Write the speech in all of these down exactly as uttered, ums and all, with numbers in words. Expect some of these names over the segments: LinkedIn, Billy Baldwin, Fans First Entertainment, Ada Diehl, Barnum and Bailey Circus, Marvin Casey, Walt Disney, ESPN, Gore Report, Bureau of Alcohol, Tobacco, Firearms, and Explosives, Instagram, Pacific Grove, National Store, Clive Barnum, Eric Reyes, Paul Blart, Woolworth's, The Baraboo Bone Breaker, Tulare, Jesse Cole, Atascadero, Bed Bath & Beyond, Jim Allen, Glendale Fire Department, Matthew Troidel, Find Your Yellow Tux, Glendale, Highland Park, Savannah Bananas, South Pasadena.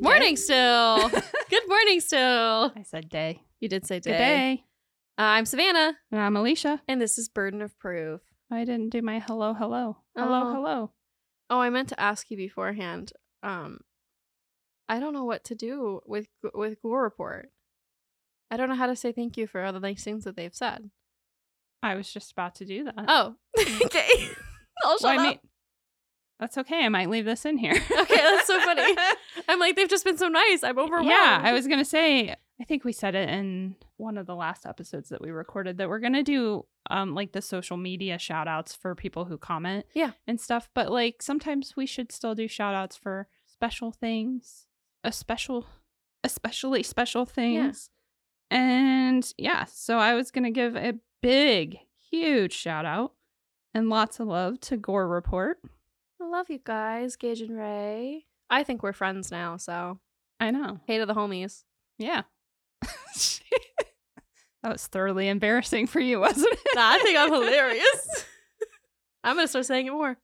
Morning still. Good morning still. I said day. You did say day. Good day. Uh, I'm Savannah. And I'm Elysia. And this is Burden of Proof. I didn't do my hello, hello. Hello, oh. hello. Oh, I meant to ask you beforehand. Um, I don't know what to do with with Gore Report. I don't know how to say thank you for all the nice things that they've said. I was just about to do that. Oh, okay. I'll shut well, up. I mean, that's okay. I might leave this in here. Okay, that's so funny. I'm like, they've just been so nice. I'm overwhelmed. Yeah, I was going to say, I think we said it in one of the last episodes that we recorded that we're going to do um, like the social media shout outs for people who comment yeah. and stuff. But like sometimes we should still do shout outs for special things, a special, especially special things. Yeah. And yeah, so I was going to give a big, huge shout out and lots of love to Gore Report. I love you guys, Gage and Ray. I think we're friends now, so. I know. Hey to the homies. Yeah. That was thoroughly embarrassing for you, wasn't it? Nah, I think I'm hilarious. I'm going to start saying it more.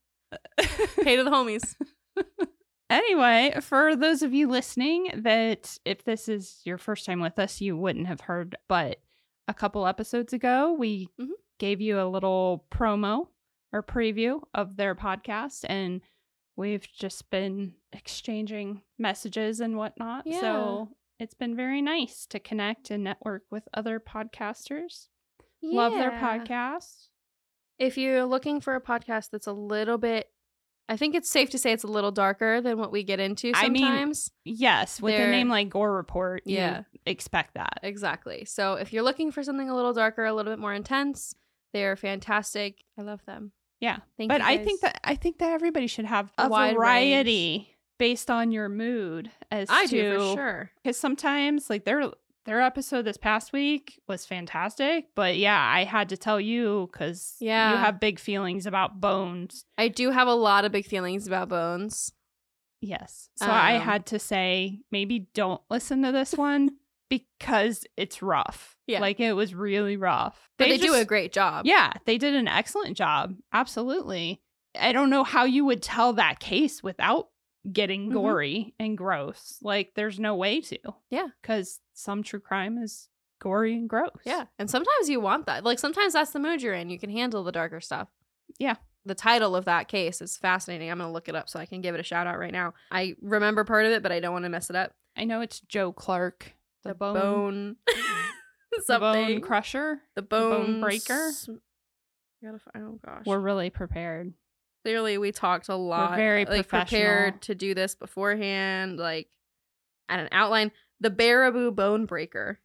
Hey to the homies. Anyway, for those of you listening that if this is your first time with us, you wouldn't have heard, but a couple episodes ago, we mm-hmm. gave you a little promo. Or preview of their podcast, and we've just been exchanging messages and whatnot. Yeah. So it's been very nice to connect and network with other podcasters. Yeah. Love their podcast. If you're looking for a podcast that's a little bit, I think it's safe to say it's a little darker than what we get into sometimes. I mean, yes, with a name like Gore Report, yeah, you expect that. Exactly. So if you're looking for something a little darker, a little bit more intense, they're fantastic. I love them. Yeah. Thank but you I think that I think that everybody should have a, a variety range. Based on your mood as I to, do for sure. Because sometimes like their their episode this past week was fantastic. But yeah, I had to tell you because yeah. you have big feelings about Bones. I do have a lot of big feelings about Bones. Yes. So um, I had to say maybe don't listen to this one because it's rough. Yeah. Like it was really rough. But they, they just, do a great job. Yeah. They did an excellent job. Absolutely. I don't know how you would tell that case without getting mm-hmm. gory and gross. Like there's no way to. Yeah. Because some true crime is gory and gross. Yeah. And sometimes you want that. Like sometimes that's the mood you're in. You can handle the darker stuff. Yeah. The title of that case is fascinating. I'm going to look it up so I can give it a shout out right now. I remember part of it, but I don't want to mess it up. I know it's Joe Clark. The, the bone. bone. Something. The bone crusher. The bone, the bone breaker. Gotta find, oh gosh. We're really prepared. Clearly we talked a lot. We're very like, professional. Prepared to do this beforehand, like at an outline. The Baraboo Bone Breaker,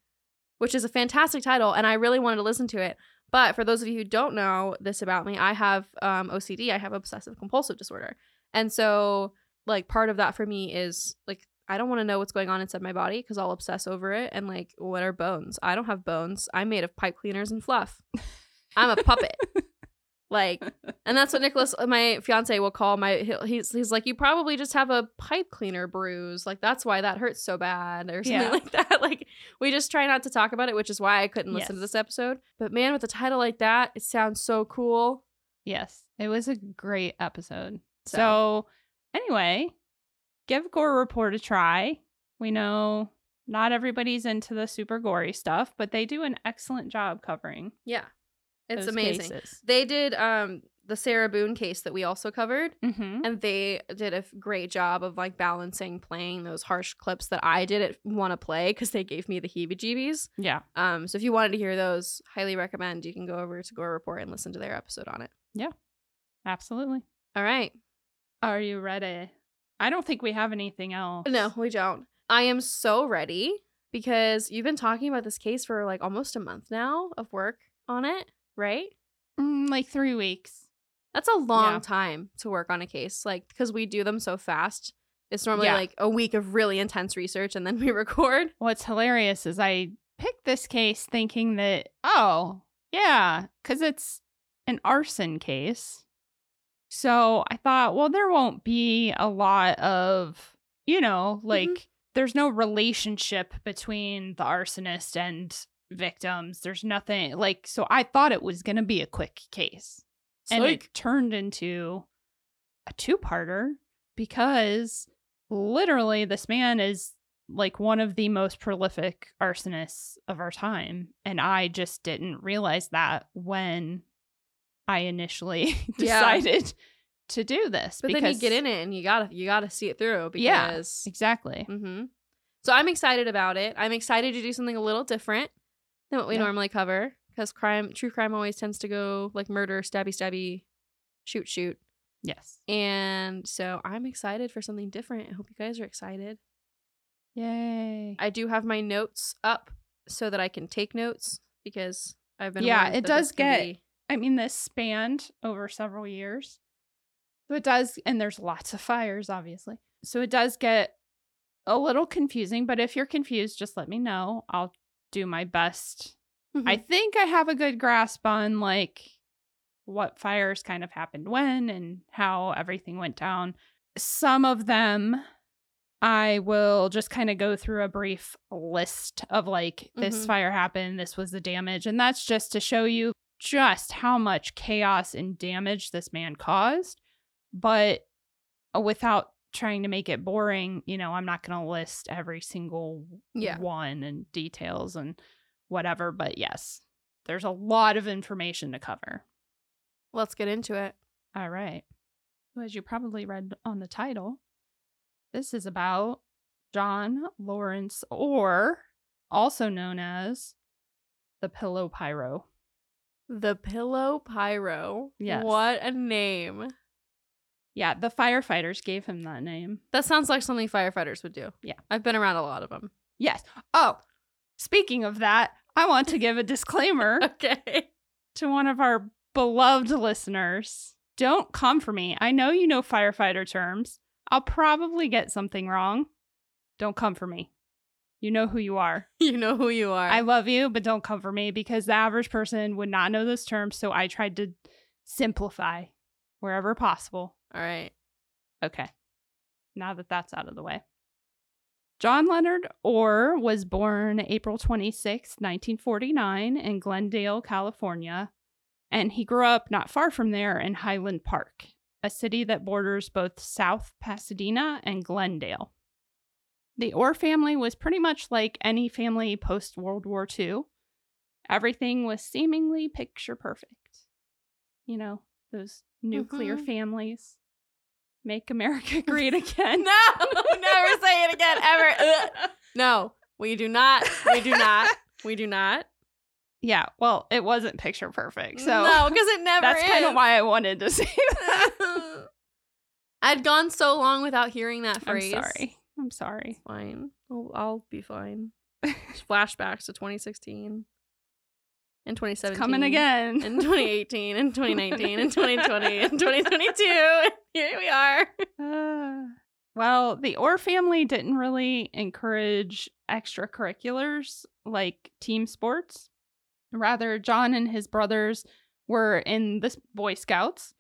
which is a fantastic title, and I really wanted to listen to it. But for those of you who don't know this about me, I have um, O C D. I have obsessive compulsive disorder. And so like part of that for me is like I don't want to know what's going on inside my body because I'll obsess over it. And like, what are bones? I don't have bones. I'm made of pipe cleaners and fluff. I'm a puppet. Like, and that's what Nicholas, my fiance, will call my, he's he's like, you probably just have a pipe cleaner bruise. Like, that's why that hurts so bad or something yeah. like that. Like, we just try not to talk about it, which is why I couldn't listen yes. to this episode. But man, with a title like that, it sounds so cool. Yes. It was a great episode. So, so anyway. Give Gore Report a try. We know not everybody's into the super gory stuff, but they do an excellent job covering. Yeah, it's amazing. Cases. They did um, the Sarah Boone case that we also covered, mm-hmm. and they did a great job of like balancing playing those harsh clips that I didn't want to play because they gave me the heebie-jeebies. Yeah. Um. So if you wanted to hear those, highly recommend. You can go over to Gore Report and listen to their episode on it. Yeah, absolutely. All right. Are you ready? I don't think we have anything else. No, we don't. I am so ready because you've been talking about this case for like almost a month now of work on it, right? Mm, like three weeks. That's a long yeah. time to work on a case, like because we do them so fast. It's normally yeah. like a week of really intense research and then we record. What's hilarious is I picked this case thinking that, oh, yeah, because it's an arson case. So I thought, well, there won't be a lot of, you know, like mm-hmm. there's no relationship between the arsonist and victims. There's nothing like, so I thought it was going to be a quick case. It's and like- it turned into a two-parter because literally this man is like one of the most prolific arsonists of our time. And I just didn't realize that when I initially decided yeah. to do this. But because... then you get in it and you gotta you gotta see it through. Because... Yeah, exactly. Mm-hmm. So I'm excited about it. I'm excited to do something a little different than what we yeah. normally cover. Because crime, true crime always tends to go like murder, stabby, stabby, shoot, shoot. Yes. And so I'm excited for something different. I hope you guys are excited. Yay. I do have my notes up so that I can take notes because I've been. Yeah, it does get, be... I mean, this spanned over several years. So it does. And there's lots of fires, obviously. So it does get a little confusing. But if you're confused, just let me know. I'll do my best. Mm-hmm. I think I have a good grasp on like what fires kind of happened when and how everything went down. Some of them I will just kind of go through a brief list of like this mm-hmm. fire happened, this was the damage. And that's just to show you just how much chaos and damage this man caused. But without trying to make it boring, you know, I'm not going to list every single yeah. one and details and whatever. But yes, there's a lot of information to cover. Let's get into it. All right. As you probably read on the title, this is about John Lawrence Orr, also known as The Pillow Pyro. The Pillow Pyro? Yes. What a name. Yeah, the firefighters gave him that name. That sounds like something firefighters would do. Yeah. I've been around a lot of them. Yes. Oh, speaking of that, I want to give a disclaimer okay. to one of our beloved listeners. Don't come for me. I know you know firefighter terms. I'll probably get something wrong. Don't come for me. You know who you are. You know who you are. I love you, but don't come for me because the average person would not know those terms. So I tried to simplify wherever possible. All right. Okay. Now that that's out of the way. John Leonard Orr was born April twenty-sixth, nineteen forty-nine in Glendale, California. And he grew up not far from there in Highland Park, a city that borders both South Pasadena and Glendale. The Orr family was pretty much like any family post-World War Two. Everything was seemingly picture perfect. You know, those nuclear mm-hmm. families. Make America great again. No, never say it again, ever. Ugh. No, we do not. We do not. We do not. Yeah, well, it wasn't picture perfect. So no, because it never that's is. That's kind of why I wanted to say that. I'd gone so long without hearing that phrase. I'm sorry. I'm sorry. It's fine. I'll, I'll be fine. Flashbacks to twenty sixteen and twenty seventeen. It's coming again. And twenty eighteen and twenty nineteen and twenty twenty and twenty twenty-two. And here we are. Uh, well, the Orr family didn't really encourage extracurriculars like team sports. Rather, John and his brothers were in the Boy Scouts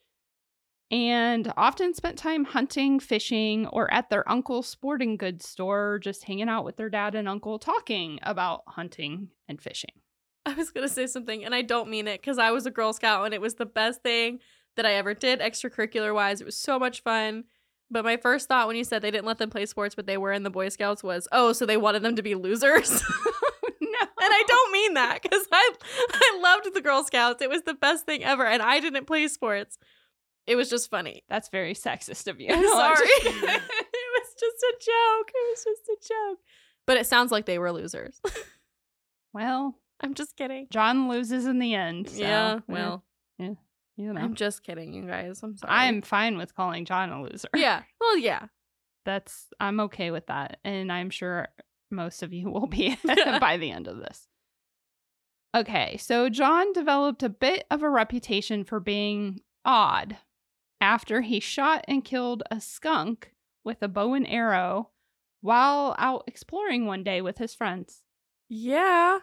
and often spent time hunting, fishing, or at their uncle's sporting goods store, just hanging out with their dad and uncle talking about hunting and fishing. I was going to say something, and I don't mean it, because I was a Girl Scout, and it was the best thing that I ever did extracurricular-wise. It was so much fun. But my first thought when you said they didn't let them play sports, but they were in the Boy Scouts was, oh, so they wanted them to be losers? No. And I don't mean that because I I loved the Girl Scouts. It was the best thing ever. And I didn't play sports. It was just funny. That's very sexist of you. I'm sorry. It was just a joke. It was just a joke. But it sounds like they were losers. Well. I'm just kidding. John loses in the end. So. Yeah. Well. Yeah. You know. I'm just kidding, you guys. I'm sorry. I'm fine with calling John a loser. Yeah. Well, yeah. That's I'm okay with that. And I'm sure... most of you will be by the end of this. Okay, so John developed a bit of a reputation for being odd after he shot and killed a skunk with a bow and arrow while out exploring one day with his friends. Yeah,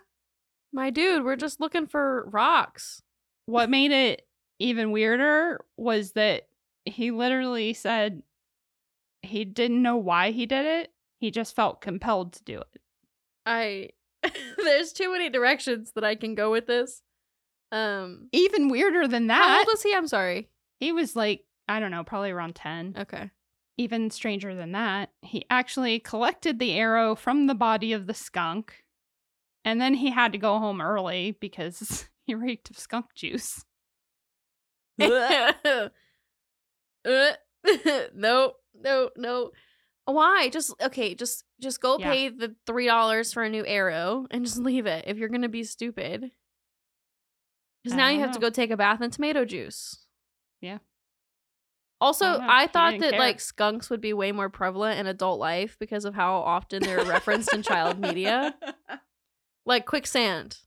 my dude, we're just looking for rocks. What made it even weirder was that he literally said he didn't know why he did it. He just felt compelled to do it. I, there's too many directions that I can go with this. Um, Even weirder than that. How old was he? I'm sorry. He was like, I don't know, probably around ten. Okay. Even stranger than that, he actually collected the arrow from the body of the skunk, and then he had to go home early because he reeked of skunk juice. no, no, no. Why? Just, okay, just just go yeah. pay the three dollars for a new arrow and just leave it if you're going to be stupid. Because now you have know. to go take a bath in tomato juice. Yeah. Also, I, I thought I that care. like skunks would be way more prevalent in adult life because of how often they're referenced in child media. Like quicksand.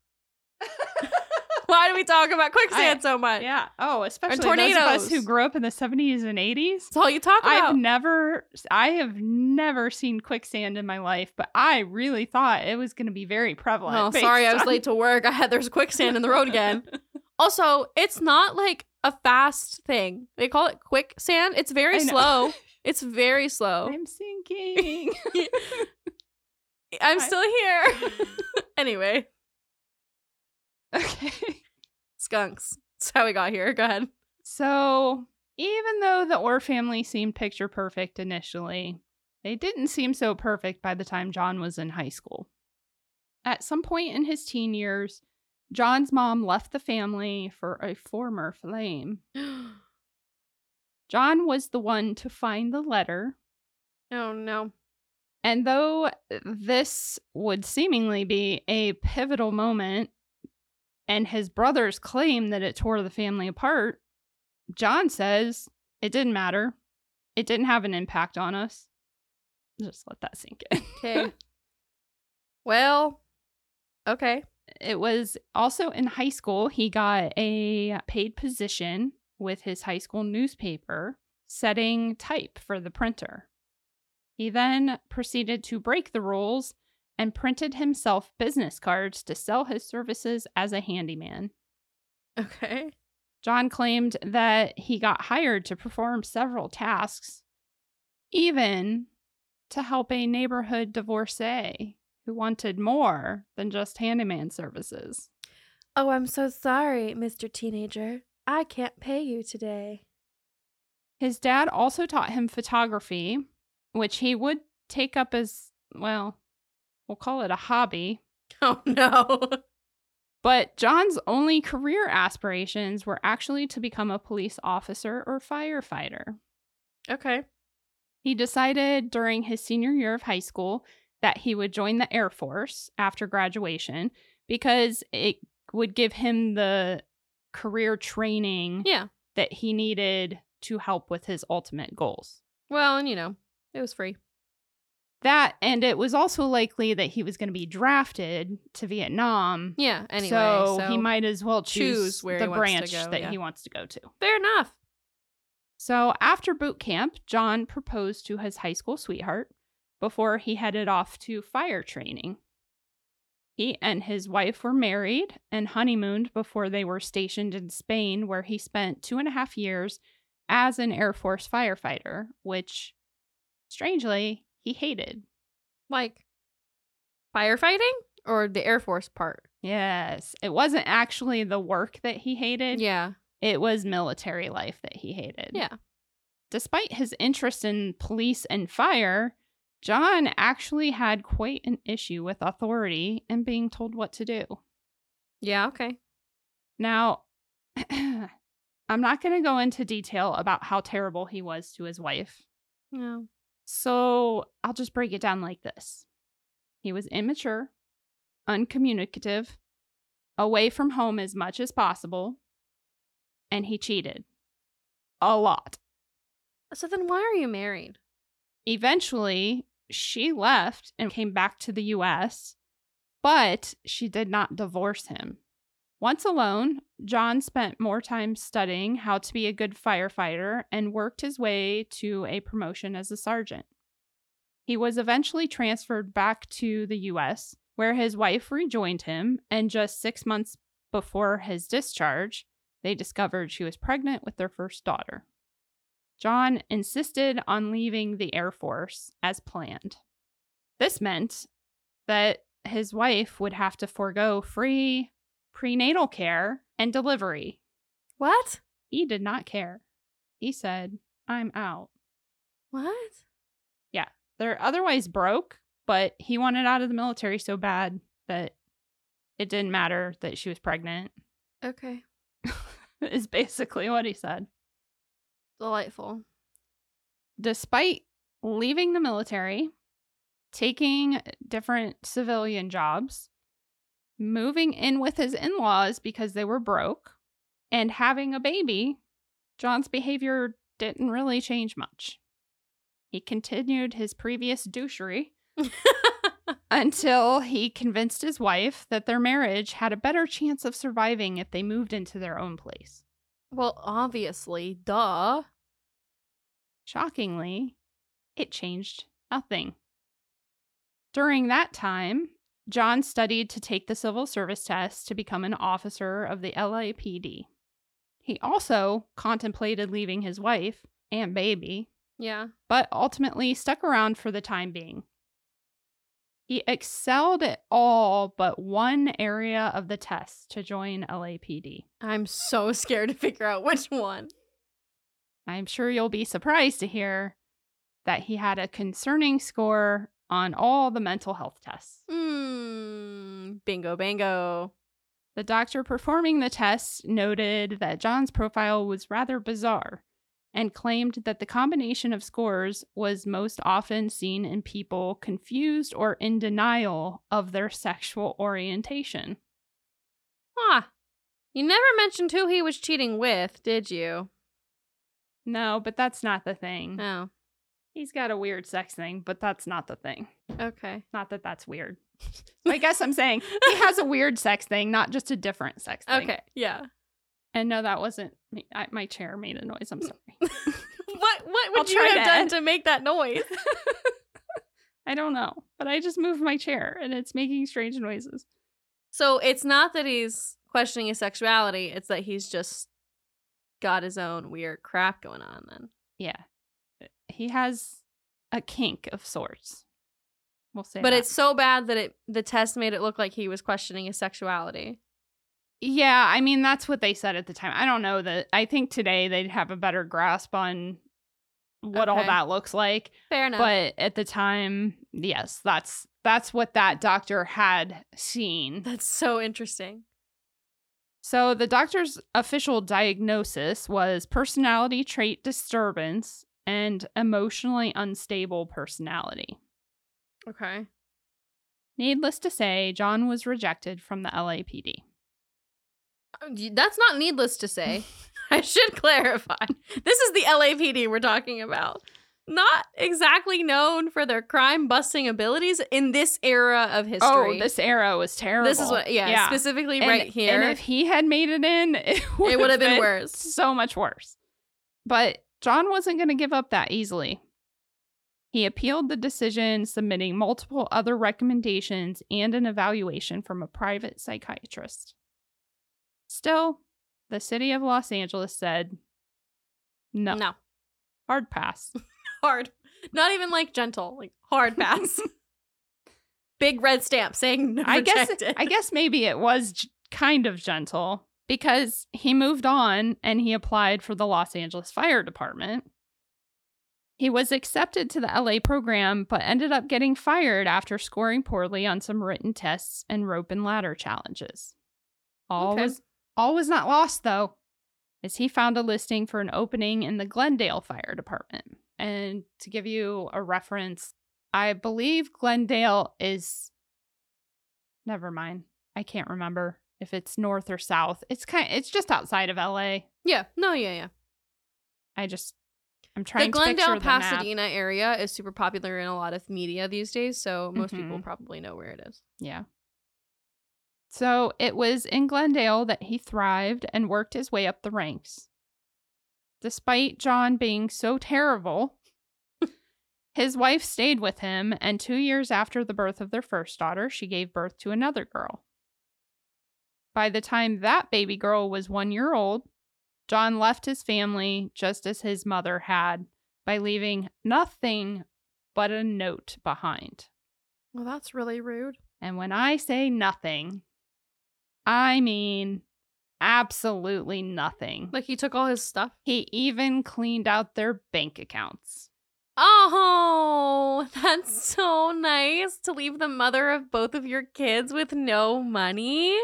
Why do we talk about quicksand I, so much? Yeah. Oh, especially those of us who grew up in the seventies and eighties. That's all you talk about. I've never, I have never seen quicksand in my life, but I really thought it was going to be very prevalent. Oh, sorry, on... I was late to work. I had there's quicksand in the road again. Also, it's not like a fast thing. They call it quicksand. It's very slow. It's very slow. I'm sinking. I'm I... still here. Anyway. Okay. Skunks. That's how we got here. Go ahead. So, even though the Orr family seemed picture perfect initially, they didn't seem so perfect by the time John was in high school. At some point in his teen years, John's mom left the family for a former flame. John was the one to find the letter. Oh, no. And though this would seemingly be a pivotal moment, and his brothers claim that it tore the family apart, John says it didn't matter. It didn't have an impact on us. Just let that sink in. Okay. Well, okay. It was also in high school, he got a paid position with his high school newspaper, setting type for the printer. He then proceeded to break the rules and printed himself business cards to sell his services as a handyman. Okay. John claimed that he got hired to perform several tasks, even to help a neighborhood divorcee who wanted more than just handyman services. Oh, I'm so sorry, Mister Teenager. I can't pay you today. His dad also taught him photography, which he would take up as, well... we'll call it a hobby. Oh, no. But John's only career aspirations were actually to become a police officer or firefighter. Okay. He decided during his senior year of high school that he would join the Air Force after graduation because it would give him the career training yeah. that he needed to help with his ultimate goals. Well, and you know, it was free. That, and it was also likely that he was going to be drafted to Vietnam. Yeah, anyway. So, so he might as well choose, choose where the branch go, that yeah. he wants to go to. Fair enough. So after boot camp, John proposed to his high school sweetheart before he headed off to fire training. He and his wife were married and honeymooned before they were stationed in Spain, where he spent two and a half years as an Air Force firefighter, which, strangely... he hated. Like firefighting or the Air Force part? Yes. It wasn't actually the work that he hated. Yeah. It was military life that he hated. Yeah. Despite his interest in police and fire, John actually had quite an issue with authority and being told what to do. Yeah, okay. Now, I'm not going to go into detail about how terrible he was to his wife. No. So I'll just break it down like this. He was immature, uncommunicative, away from home as much as possible, and he cheated. A lot. So then why are you married? Eventually, she left and came back to the U S, but she did not divorce him. Once alone, John spent more time studying how to be a good firefighter and worked his way to a promotion as a sergeant. He was eventually transferred back to the U S, where his wife rejoined him, and just six months before his discharge, they discovered she was pregnant with their first daughter. John insisted on leaving the Air Force as planned. This meant that his wife would have to forego free prenatal care and delivery. What? He did not care. He said, I'm out. What? Yeah. They're otherwise broke, but he wanted out of the military so bad that it didn't matter that she was pregnant. Okay. Is basically what he said. Delightful. Despite leaving the military, taking different civilian jobs, moving in with his in-laws because they were broke, and having a baby, John's behavior didn't really change much. He continued his previous douchery until he convinced his wife that their marriage had a better chance of surviving if they moved into their own place. Well, obviously, duh. Shockingly, it changed nothing. During that time, John studied to take the civil service test to become an officer of the L A P D. He also contemplated leaving his wife and baby. Yeah. But ultimately stuck around for the time being. He excelled at all but one area of the test to join L A P D. I'm so scared to figure out which one. I'm sure you'll be surprised to hear that he had a concerning score on all the mental health tests. Mm, bingo, bango. The doctor performing the test noted that John's profile was rather bizarre and claimed that the combination of scores was most often seen in people confused or in denial of their sexual orientation. Huh. You never mentioned who he was cheating with, did you? No, but that's not the thing. Oh. He's got a weird sex thing, but that's not the thing. Okay. Not that that's weird. I guess I'm saying he has a weird sex thing, not just a different sex thing. Okay, yeah. And no, that wasn't me. I, my chair made a noise. I'm sorry. what What would I'll you have to done ed- to make that noise? I don't know, but I just moved my chair and it's making strange noises. So it's not that he's questioning his sexuality. It's that he's just got his own weird crap going on then. Yeah. He has a kink of sorts. We'll say But that. It's so bad that it the test made it look like he was questioning his sexuality. Yeah, I mean, that's what they said at the time. I don't know that. I think today they'd have a better grasp on what okay. all that looks like. Fair enough. But at the time, yes, that's that's what that doctor had seen. That's so interesting. So the doctor's official diagnosis was personality trait disturbance and emotionally unstable personality. Okay. Needless to say, John was rejected from the L A P D. That's not needless to say. I should clarify. This is the L A P D we're talking about. Not exactly known for their crime-busting abilities in this era of history. Oh, this era was terrible. This is what, yeah, yeah. specifically and, right here. And if he had made it in, it would, it would have been, been worse. So much worse. But John wasn't going to give up that easily. He appealed the decision, submitting multiple other recommendations and an evaluation from a private psychiatrist. Still, the city of Los Angeles said, no. No. Hard pass. Hard. Not even like gentle, like hard pass. Big red stamp saying no. I guess, I guess maybe it was g- kind of gentle because he moved on and he applied for the Los Angeles Fire Department. He was accepted to the L A program, but ended up getting fired after scoring poorly on some written tests and rope and ladder challenges. All okay. was all was not lost, though, as he found a listing for an opening in the Glendale Fire Department. And to give you a reference, I believe Glendale is... Never mind. I can't remember if it's north or south. It's kind of, it's just outside of L A. Yeah. No, yeah, yeah. I just... I'm trying the to Glendale, picture the map. The Glendale, Pasadena area is super popular in a lot of media these days, so most mm-hmm. people probably know where it is. Yeah. So it was in Glendale that he thrived and worked his way up the ranks. Despite John being so terrible, his wife stayed with him, and two years after the birth of their first daughter, she gave birth to another girl. By the time that baby girl was one year old, John left his family just as his mother had by leaving nothing but a note behind. Well, that's really rude. And when I say nothing, I mean absolutely nothing. Like he took all his stuff? He even cleaned out their bank accounts. Oh, that's so nice to leave the mother of both of your kids with no money.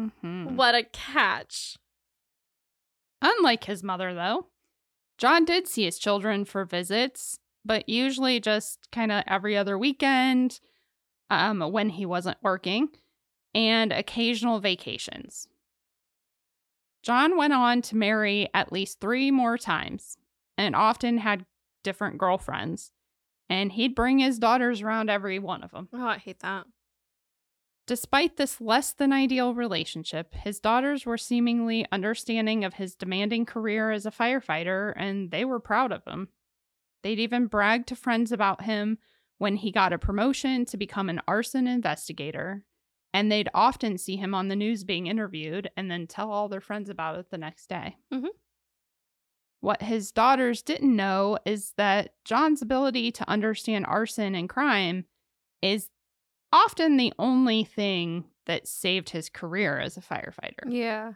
Mm-hmm. What a catch. Unlike his mother, though, John did see his children for visits, but usually just kind of every other weekend um, when he wasn't working, and occasional vacations. John went on to marry at least three more times and often had different girlfriends, and he'd bring his daughters around every one of them. Oh, I hate that. Despite this less than ideal relationship, his daughters were seemingly understanding of his demanding career as a firefighter, and they were proud of him. They'd even brag to friends about him when he got a promotion to become an arson investigator, and they'd often see him on the news being interviewed and then tell all their friends about it the next day. Mm-hmm. What his daughters didn't know is that John's ability to understand arson and crime is often the only thing that saved his career as a firefighter. Yeah.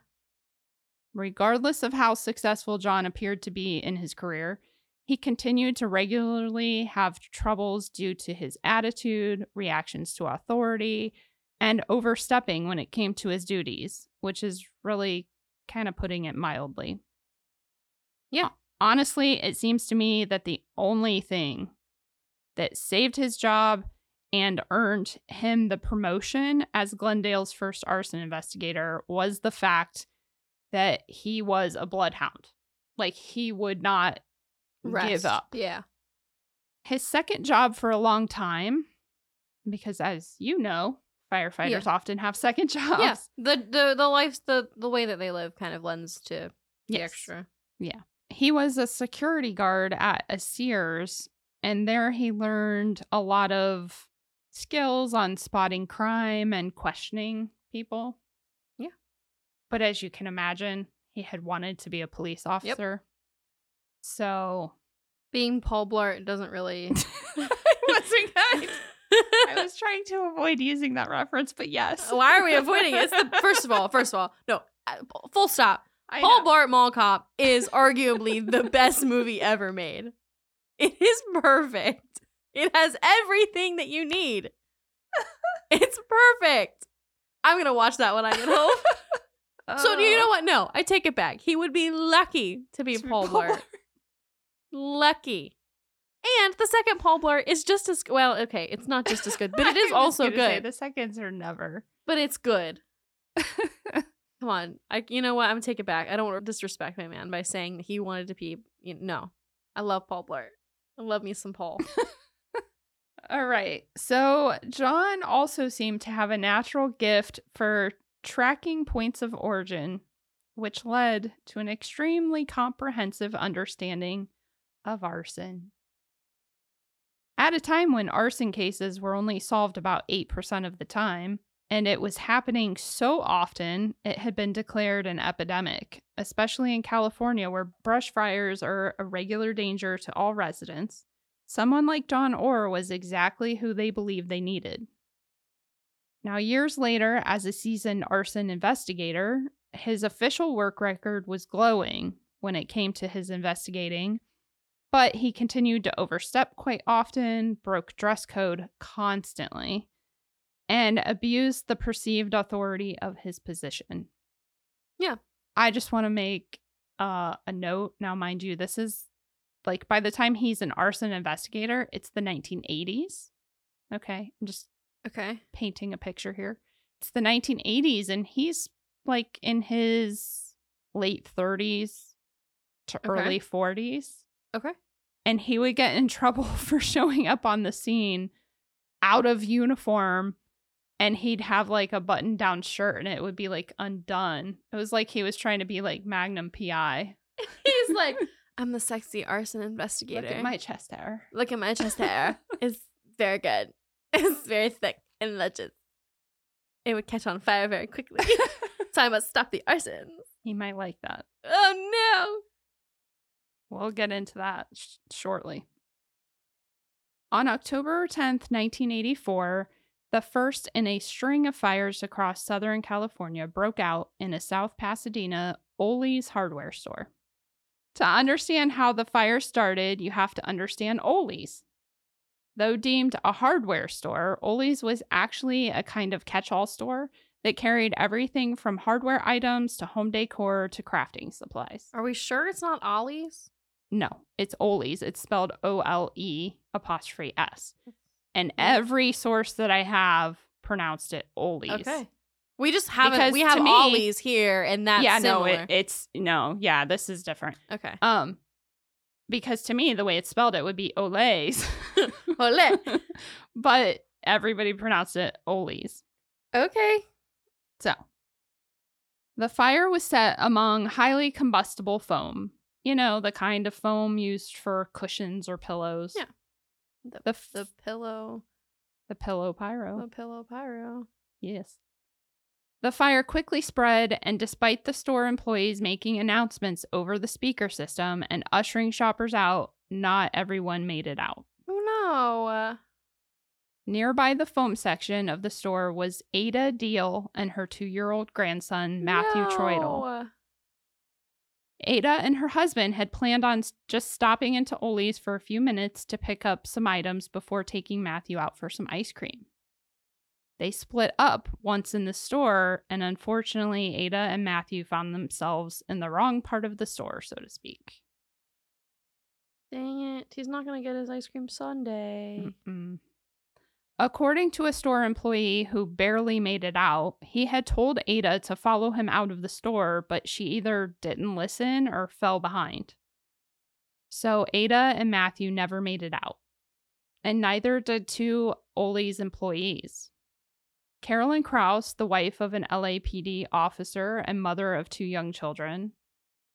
Regardless of how successful John appeared to be in his career, he continued to regularly have troubles due to his attitude, reactions to authority, and overstepping when it came to his duties, which is really kind of putting it mildly. Yeah, honestly, it seems to me that the only thing that saved his job and earned him the promotion as Glendale's first arson investigator was the fact that he was a bloodhound. Like, he would not Rest. give up. Yeah. His second job for a long time, because as you know, firefighters yeah. often have second jobs. Yeah, the the the life the the way that they live kind of lends to yes. the extra. Yeah. He was a security guard at a Sears, and there he learned a lot of skills on spotting crime and questioning people. Yeah. But as you can imagine, he had wanted to be a police officer. Yep. So being Paul Blart doesn't really... It wasn't good. I was trying to avoid using that reference, but yes. Why are we avoiding it? It's the, first of all, first of all, no, full stop. I Paul know. Blart Mall Cop is arguably the best movie ever made. It is perfect. It has everything that you need. It's perfect. I'm going to watch that when I get home. Oh. So do you know what? No, I take it back. He would be lucky to be to Paul, Paul Blart. Blart. Lucky. And the second Paul Blart is just as, well, okay, it's not just as good, but it is also good. Say, the seconds are never. But it's good. Come on. I, you know what? I'm going to take it back. I don't want to disrespect my man by saying he wanted to be. You know, no. I love Paul Blart. I love me some Paul. All right. So John also seemed to have a natural gift for tracking points of origin, which led to an extremely comprehensive understanding of arson. At a time when arson cases were only solved about eight percent of the time, and it was happening so often, it had been declared an epidemic, especially in California, where brush fires are a regular danger to all residents. Someone like John Orr was exactly who they believed they needed. Now, years later, as a seasoned arson investigator, his official work record was glowing when it came to his investigating, but he continued to overstep quite often, broke dress code constantly, and abused the perceived authority of his position. Yeah. I just want to make uh, a note. Now, mind you, this is, like, by the time he's an arson investigator, it's the nineteen eighties. Okay. I'm just okay painting a picture here. It's the nineteen eighties, and he's, like, in his late thirties to okay. early forties. Okay. And he would get in trouble for showing up on the scene out of uniform, and he'd have like a button down shirt and it would be like undone. It was like he was trying to be like Magnum P I. He's like, I'm the sexy arson investigator. Look at my chest hair. Look at my chest hair. It's very good. It's very thick and legit. It would catch on fire very quickly. So I must stop the arson. He might like that. Oh no. We'll get into that sh- shortly. On October tenth, nineteen eighty-four, the first in a string of fires across Southern California broke out in a South Pasadena Ole's hardware store. To understand how the fire started, you have to understand Ole's. Though deemed a hardware store, Ole's was actually a kind of catch-all store that carried everything from hardware items to home decor to crafting supplies. Are we sure it's not Ollie's? No, it's Ole's. It's spelled O L E apostrophe S. And every source that I have pronounced it Ole's. Okay. We just haven't, because we have me, Ollie's here, and that's yeah, similar. Yeah, no, it, it's, no, yeah, this is different. Okay. Um, because to me, the way it's spelled, it would be Ole's. Ole. But everybody pronounced it Ole's. Okay. So, the fire was set among highly combustible foam. You know, the kind of foam used for cushions or pillows. Yeah. The, the, f- the pillow. The Pillow Pyro. The Pillow Pyro. Yes. The fire quickly spread, and despite the store employees making announcements over the speaker system and ushering shoppers out, not everyone made it out. Oh, no. Nearby the foam section of the store was Ada Diehl and her two-year-old grandson, Matthew no. Troidel. Ada and her husband had planned on just stopping into Ole's for a few minutes to pick up some items before taking Matthew out for some ice cream. They split up once in the store, and unfortunately, Ada and Matthew found themselves in the wrong part of the store, so to speak. Dang it. He's not going to get his ice cream sundae. Mm-mm. According to a store employee who barely made it out, he had told Ada to follow him out of the store, but she either didn't listen or fell behind. So Ada and Matthew never made it out. And neither did two Ole's employees. Carolyn Kraus, the wife of an L A P D officer and mother of two young children,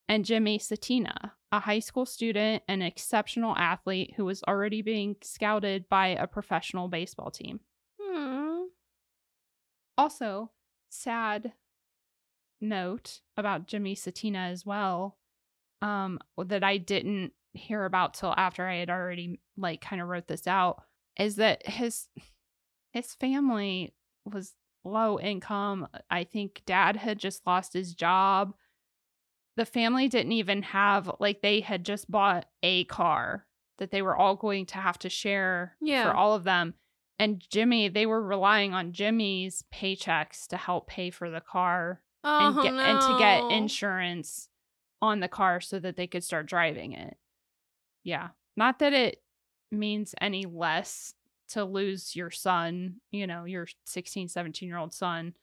and Jimmy Satina, a high school student and exceptional athlete who was already being scouted by a professional baseball team. Hmm. Also, sad note about Jimmy Satina as well, um, that I didn't hear about till after I had already, like, kind of wrote this out, is that his his family was low income. I think dad had just lost his job. The family didn't even have, like, they had just bought a car that they were all going to have to share yeah. for all of them. And Jimmy, they were relying on Jimmy's paychecks to help pay for the car oh, and, get, no. and to get insurance on the car so that they could start driving it. Yeah. Not that it means any less to lose your son, you know, your sixteen, seventeen year old son,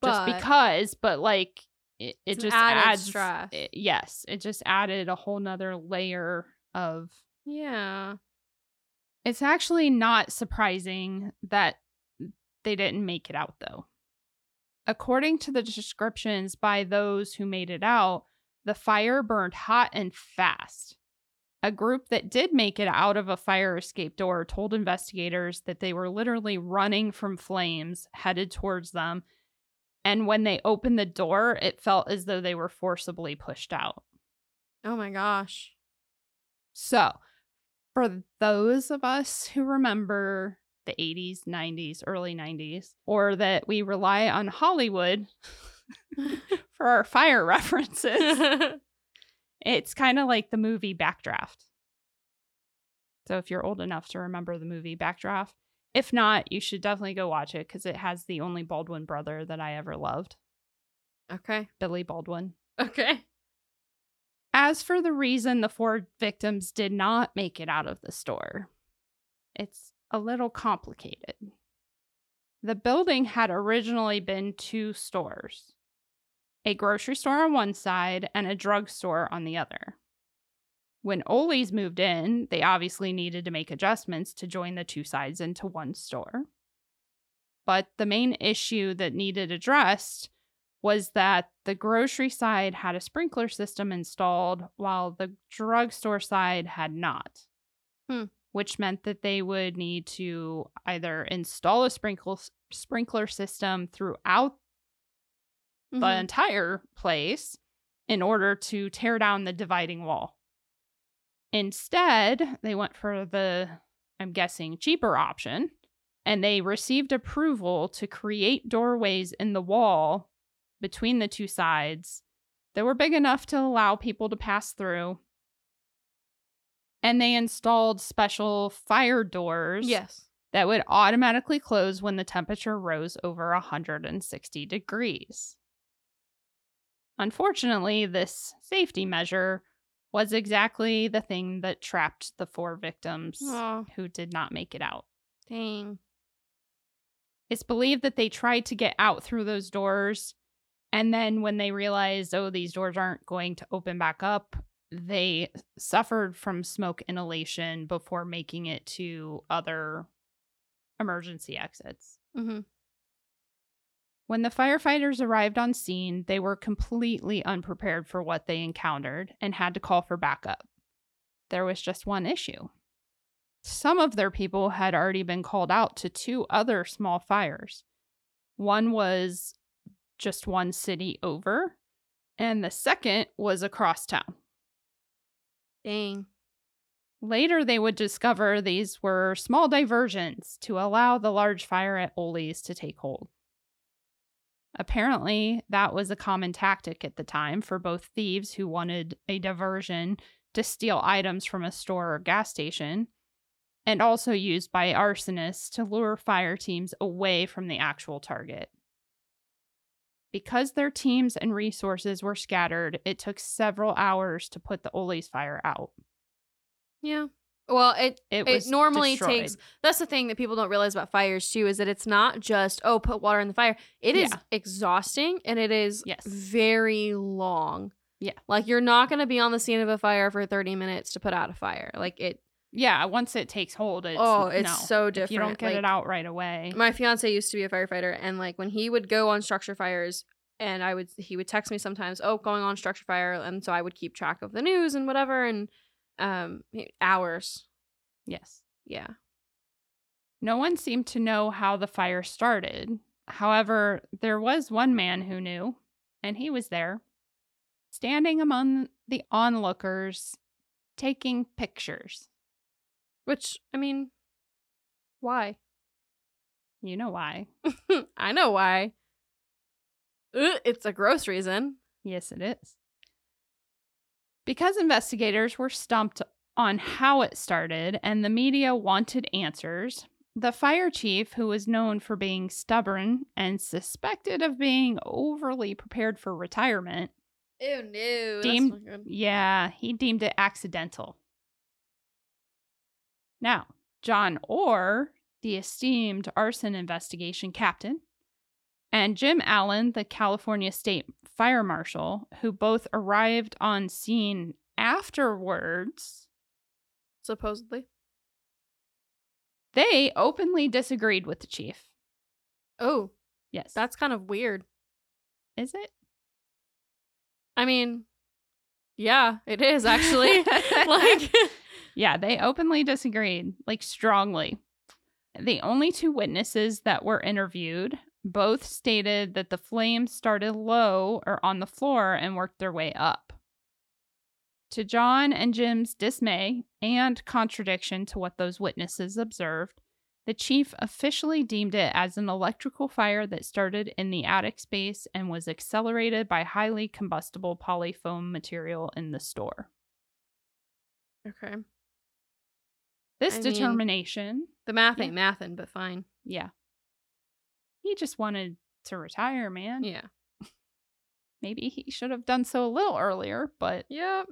but just because, but like it, it just added adds stress. It, yes, it just added a whole nother layer of. Yeah. It's actually not surprising that they didn't make it out, though. According to the descriptions by those who made it out, the fire burned hot and fast. A group that did make it out of a fire escape door told investigators that they were literally running from flames headed towards them. And when they opened the door, it felt as though they were forcibly pushed out. Oh, my gosh. So for those of us who remember the eighties, nineties, early nineties, or that we rely on Hollywood for our fire references, it's kind of like the movie Backdraft. So if you're old enough to remember the movie Backdraft, if not, you should definitely go watch it because it has the only Baldwin brother that I ever loved. Okay. Billy Baldwin. Okay. As for the reason the four victims did not make it out of the store, it's a little complicated. The building had originally been two stores. A grocery store on one side and a drugstore on the other. When Ole's moved in, they obviously needed to make adjustments to join the two sides into one store. But the main issue that needed addressed was that the grocery side had a sprinkler system installed while the drugstore side had not, hmm. which meant that they would need to either install a sprinkle, sprinkler system throughout the mm-hmm. entire place in order to tear down the dividing wall. Instead, they went for the, I'm guessing, cheaper option, and they received approval to create doorways in the wall between the two sides that were big enough to allow people to pass through. And they installed special fire doors. Yes. That would automatically close when the temperature rose over one hundred sixty degrees. Unfortunately, this safety measure was exactly the thing that trapped the four victims oh. who did not make it out. Dang. It's believed that they tried to get out through those doors, and then when they realized, oh, these doors aren't going to open back up, they suffered from smoke inhalation before making it to other emergency exits. Mm-hmm. When the firefighters arrived on scene, they were completely unprepared for what they encountered and had to call for backup. There was just one issue. Some of their people had already been called out to two other small fires. One was just one city over, and the second was across town. Dang. Later, they would discover these were small diversions to allow the large fire at Ole's to take hold. Apparently, that was a common tactic at the time for both thieves who wanted a diversion to steal items from a store or gas station, and also used by arsonists to lure fire teams away from the actual target. Because their teams and resources were scattered, it took several hours to put the Ole's fire out. Yeah. Well, it it, it normally destroyed. takes... That's the thing that people don't realize about fires, too, is that it's not just, oh, put water in the fire. It yeah. is exhausting, and it is yes. very long. Yeah. Like, you're not going to be on the scene of a fire for thirty minutes to put out a fire. Like, it... Yeah, once it takes hold, it's Oh, it's no. so different. If you don't get like, it out right away. My fiance used to be a firefighter, and like when he would go on structure fires, and I would he would text me sometimes, "Oh, going on structure fire," and so I would keep track of the news and whatever, and um hours. Yes. Yeah. No one seemed to know how the fire started. However, there was one man who knew, and he was there, standing among the onlookers, taking pictures. Which, I mean, why? You know why. I know why. Ugh, it's a gross reason. Yes, it is. Because investigators were stumped on how it started and the media wanted answers, the fire chief, who was known for being stubborn and suspected of being overly prepared for retirement, Ew, no, deemed, that's not good. yeah, he deemed it accidental. Now, John Orr, the esteemed arson investigation captain, and Jim Allen, the California State Fire Marshal, who both arrived on scene afterwards, supposedly, they openly disagreed with the chief. Oh, yes. That's kind of weird. Is it? I mean, yeah, it is actually. like... Yeah, they openly disagreed, like strongly. The only two witnesses that were interviewed both stated that the flames started low or on the floor and worked their way up. To John and Jim's dismay and contradiction to what those witnesses observed, the chief officially deemed it as an electrical fire that started in the attic space and was accelerated by highly combustible polyfoam material in the store. Okay. This I determination. Mean, the math ain't yeah. mathin', but fine. Yeah. He just wanted to retire, man. Yeah. Maybe he should have done so a little earlier, but. Yep.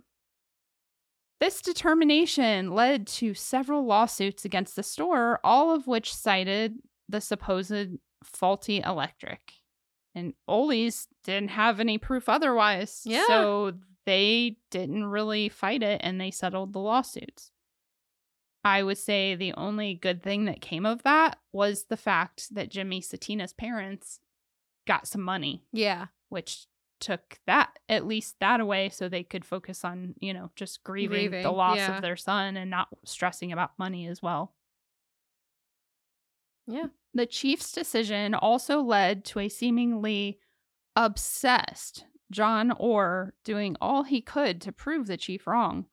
This determination led to several lawsuits against the store, all of which cited the supposed faulty electric. And Ole's didn't have any proof otherwise. Yeah. So they didn't really fight it, and they settled the lawsuits. I would say the only good thing that came of that was the fact that Jimmy Satina's parents got some money. Yeah. Which took that, at least that away, so they could focus on, you know, just grieving, grieving. the loss yeah. of their son and not stressing about money as well. Yeah. The chief's decision also led to a seemingly obsessed John Orr doing all he could to prove the chief wrong,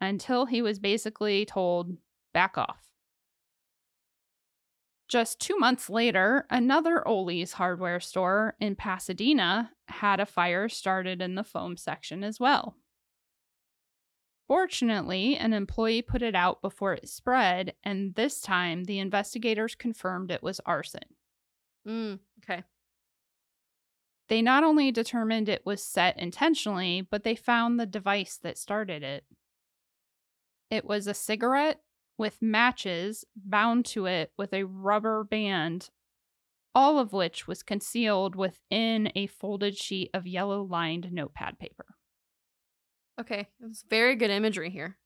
until he was basically told, back off. Just two months later, another Ole's hardware store in Pasadena had a fire started in the foam section as well. Fortunately, an employee put it out before it spread, and this time the investigators confirmed it was arson. Mm, okay. They not only determined it was set intentionally, but they found the device that started it. It was a cigarette with matches bound to it with a rubber band, all of which was concealed within a folded sheet of yellow-lined notepad paper. Okay, it's very good imagery here.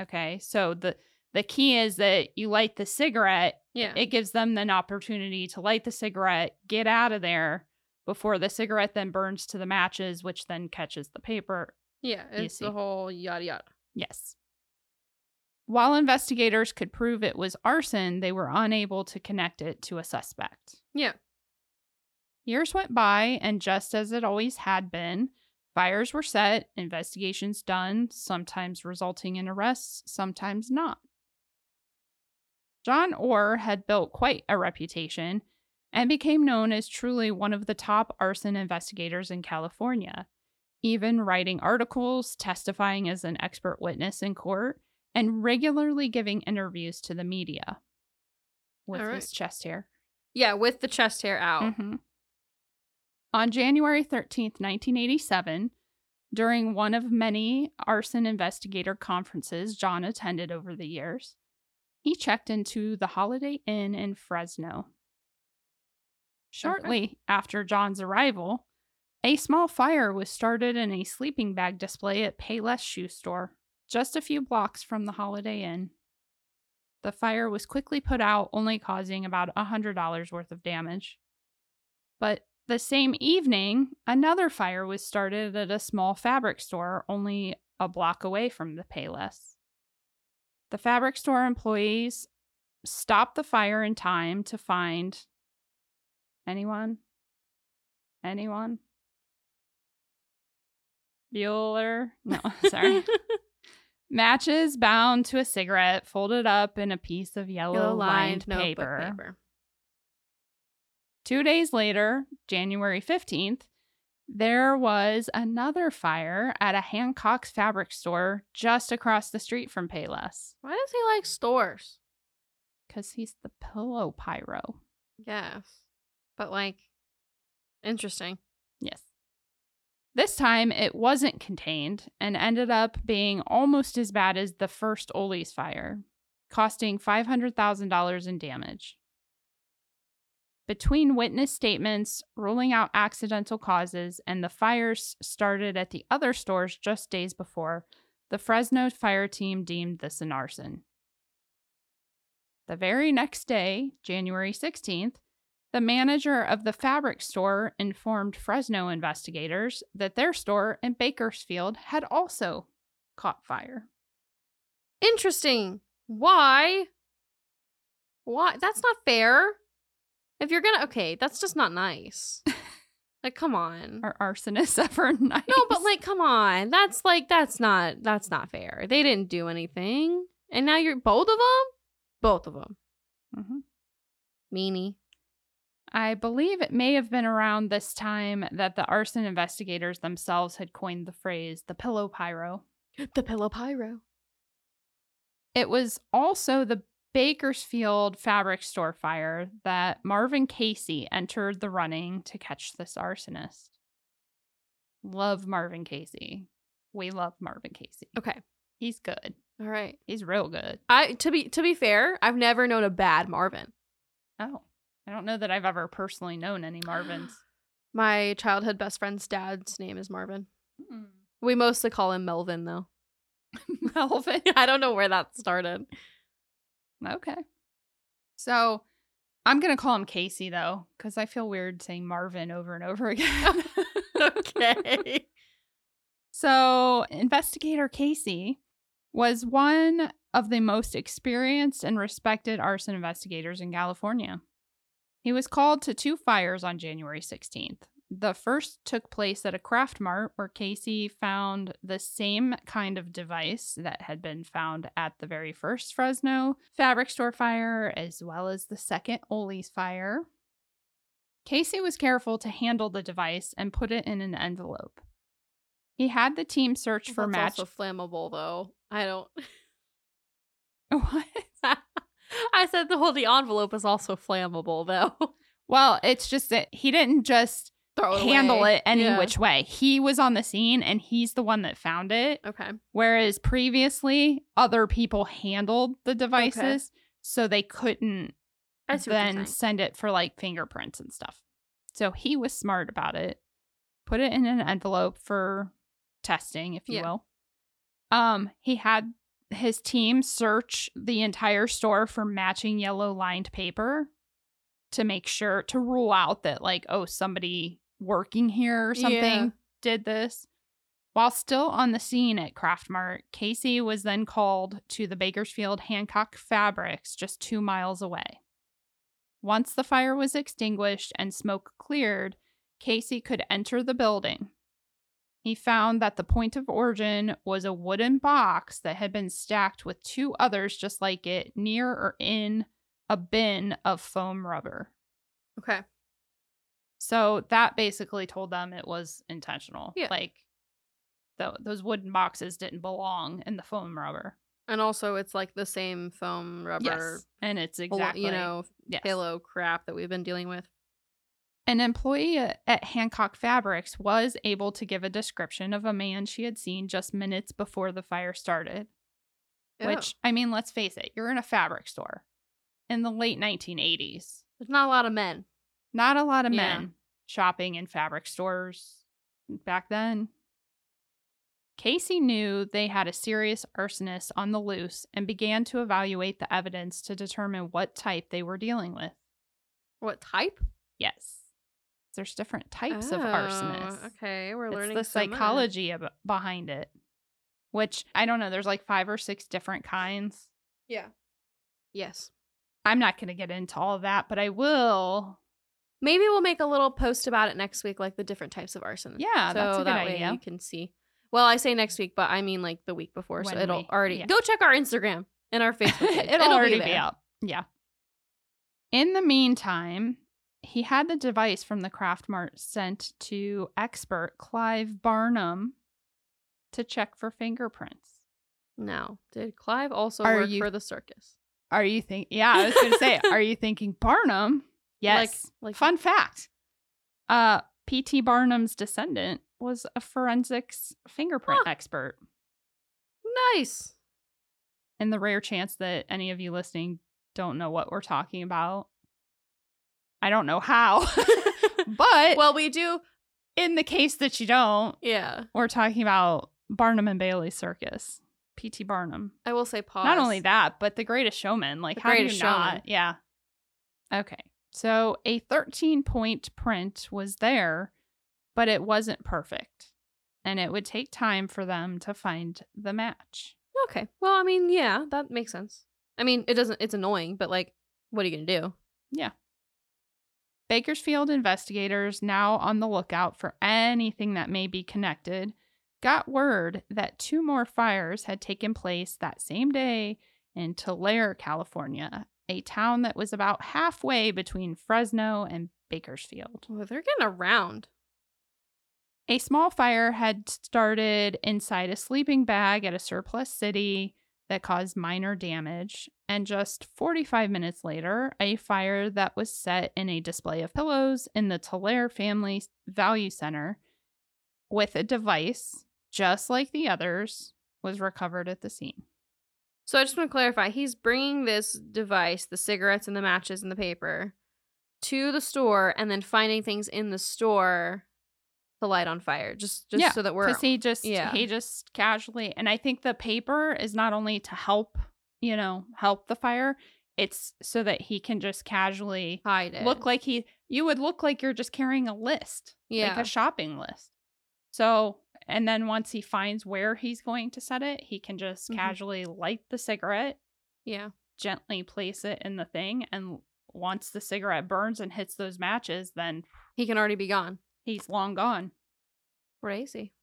Okay, so the the key is that you light the cigarette. Yeah. It gives them an opportunity to light the cigarette, get out of there, before the cigarette then burns to the matches, which then catches the paper. Yeah, it's the whole yada yada. Yes. While investigators could prove it was arson, they were unable to connect it to a suspect. Yeah. Years went by, and just as it always had been, fires were set, investigations done, sometimes resulting in arrests, sometimes not. John Orr had built quite a reputation and became known as truly one of the top arson investigators in California, even writing articles, testifying as an expert witness in court, and regularly giving interviews to the media. With right. his chest hair. Yeah, with the chest hair out. Mm-hmm. On January thirteenth, nineteen eighty-seven, during one of many arson investigator conferences John attended over the years, he checked into the Holiday Inn in Fresno. Shortly okay. after John's arrival, a small fire was started in a sleeping bag display at Payless Shoe Store, just a few blocks from the Holiday Inn. The fire was quickly put out, only causing about one hundred dollars worth of damage. But the same evening, another fire was started at a small fabric store only a block away from the Payless. The fabric store employees stopped the fire in time to find... Anyone? Anyone? Bueller? No, sorry. Matches bound to a cigarette folded up in a piece of yellow-lined yellow paper. paper. Two days later, January fifteenth, there was another fire at a Hancock Fabrics store just across the street from Payless. Why does he like stores? Because he's the Pillow Pyro. Yes, but like, interesting. Yes. This time, it wasn't contained and ended up being almost as bad as the first Ole's fire, costing five hundred thousand dollars in damage. Between witness statements, ruling out accidental causes, and the fires started at the other stores just days before, the Fresno fire team deemed this an arson. The very next day, January sixteenth, the manager of the fabric store informed Fresno investigators that their store in Bakersfield had also caught fire. Interesting. Why? Why? That's not fair. If you're gonna... Okay, that's just not nice. Like, come on. Are arsonists ever nice? No, but like, come on. That's like, that's not, that's not fair. They didn't do anything. And now you're... Both of them? Both of them. Mm-hmm. Meanie. I believe it may have been around this time that the arson investigators themselves had coined the phrase, the Pillow Pyro. The Pillow Pyro. It was also the Bakersfield fabric store fire that Marvin Casey entered the running to catch this arsonist. Love Marvin Casey. We love Marvin Casey. Okay. He's good. All right. He's real good. I to be to be fair, I've never known a bad Marvin. Oh. I don't know that I've ever personally known any Marvins. My childhood best friend's dad's name is Marvin. Mm. We mostly call him Melvin, though. Melvin? I don't know where that started. Okay. So I'm going to call him Casey, though, because I feel weird saying Marvin over and over again. Okay. So Investigator Casey was one of the most experienced and respected arson investigators in California. He was called to two fires on January sixteenth. The first took place at a Craft Mart where Casey found the same kind of device that had been found at the very first Fresno fabric store fire, as well as the second Ole's fire. Casey was careful to handle the device and put it in an envelope. He had the team search for match. That's also flammable, though. I don't. What? I said the whole the envelope is also flammable, though. Well, it's just that he didn't just Throw it handle away. it any yeah. which way. He was on the scene, and he's the one that found it. Okay. Whereas previously, other people handled the devices, okay. so they couldn't then send it for, like, fingerprints and stuff. So he was smart about it. Put it in an envelope for testing, if you yeah. will. Um, he had his team search the entire store for matching yellow lined paper to make sure, to rule out that, like, oh, somebody working here or something yeah. did this. While still on the scene at Craft Mart, Casey was then called to the Bakersfield Hancock Fabrics just two miles away. Once the fire was extinguished and smoke cleared, Casey could enter the building. He found that the point of origin was a wooden box that had been stacked with two others just like it near or in a bin of foam rubber. Okay. So that basically told them it was intentional. Yeah. Like, th- those wooden boxes didn't belong in the foam rubber. And also, it's like the same foam rubber. Yes. And it's exactly, you know, yes. pillow crap that we've been dealing with. An employee at Hancock Fabrics was able to give a description of a man she had seen just minutes before the fire started. Ew. Which, I mean, let's face it, you're in a fabric store in the late nineteen eighties. There's not a lot of men. Not a lot of yeah. men shopping in fabric stores back then. Casey knew they had a serious arsonist on the loose and began to evaluate the evidence to determine what type they were dealing with. What type? Yes. There's different types oh, of arsonists. Okay, we're learning it's the so psychology ab- behind it, which I don't know. There's like five or six different kinds. Yeah. Yes. I'm not going to get into all of that, but I will. Maybe we'll make a little post about it next week, like the different types of arson. Yeah, so that's a good that idea. Way you can see. Well, I say next week, but I mean like the week before, when so it'll we, already yeah. go check our Instagram and our Facebook page. it'll, it'll already be, be out. Yeah. In the meantime, he had the device from the Craft Mart sent to expert Clive Barnum to check for fingerprints. Now, did Clive also are work you, for the circus? Are you thinking? Yeah, I was going to say, are you thinking Barnum? Yes. Like, like, fun fact. Uh, P T Barnum's descendant was a forensics fingerprint huh. expert. Nice. And the rare chance that any of you listening don't know what we're talking about. I don't know how, but well, we do. In the case that you don't, yeah, we're talking about Barnum and Bailey Circus, P T Barnum. I will say, pause. Not only that, but The Greatest Showman. Like, the how Greatest do you Showman. Not? Yeah. Okay, so a thirteen-point print was there, but it wasn't perfect, and it would take time for them to find the match. Okay. Well, I mean, yeah, that makes sense. I mean, it doesn't. It's annoying, but like, what are you gonna do? Yeah. Bakersfield investigators, now on the lookout for anything that may be connected, got word that two more fires had taken place that same day in Tulare, California, a town that was about halfway between Fresno and Bakersfield. Well, they're getting around. A small fire had started inside a sleeping bag at a surplus city that caused minor damage, and just forty-five minutes later, a fire that was set in a display of pillows in the Tulare Family Value Center with a device, just like the others, was recovered at the scene. So I just want to clarify, he's bringing this device, the cigarettes and the matches and the paper, to the store and then finding things in the store to light on fire, just just yeah, so that we're because he just yeah. he just casually, and I think the paper is not only to help you know help the fire, it's so that he can just casually hide it. Look like he you would look like you're just carrying a list, yeah, like a shopping list. So, and then once he finds where he's going to set it, he can just mm-hmm. casually light the cigarette, yeah, gently place it in the thing, and once the cigarette burns and hits those matches, then he can already be gone. He's long gone. Crazy.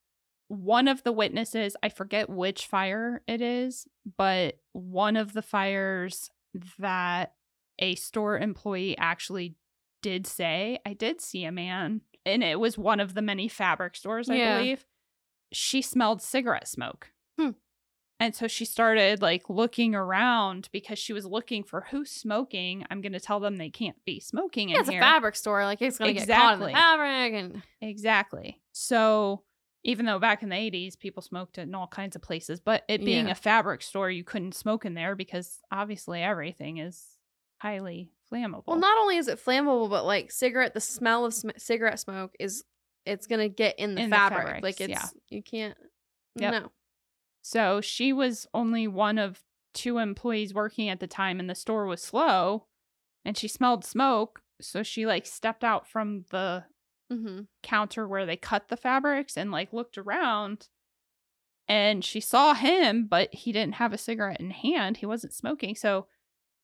One of the witnesses, I forget which fire it is, but one of the fires that a store employee actually did say, I did see a man, and it was one of the many fabric stores, I yeah. believe. She smelled cigarette smoke. Hmm. And so she started like looking around because she was looking for who's smoking. I'm going to tell them they can't be smoking yeah, in it's here. It's a fabric store. Like it's going to exactly. get caught in the fabric. And- exactly. So even though back in the eighties, people smoked in all kinds of places, but it being yeah. a fabric store, you couldn't smoke in there because obviously everything is highly flammable. Well, not only is it flammable, but like cigarette, the smell of sm- cigarette smoke is, it's going to get in the in fabric. The fabrics, like it's, yeah. you can't, yep. no. So she was only one of two employees working at the time, and the store was slow, and she smelled smoke. So she like stepped out from the mm-hmm. counter where they cut the fabrics and like looked around, and she saw him, but he didn't have a cigarette in hand. He wasn't smoking. So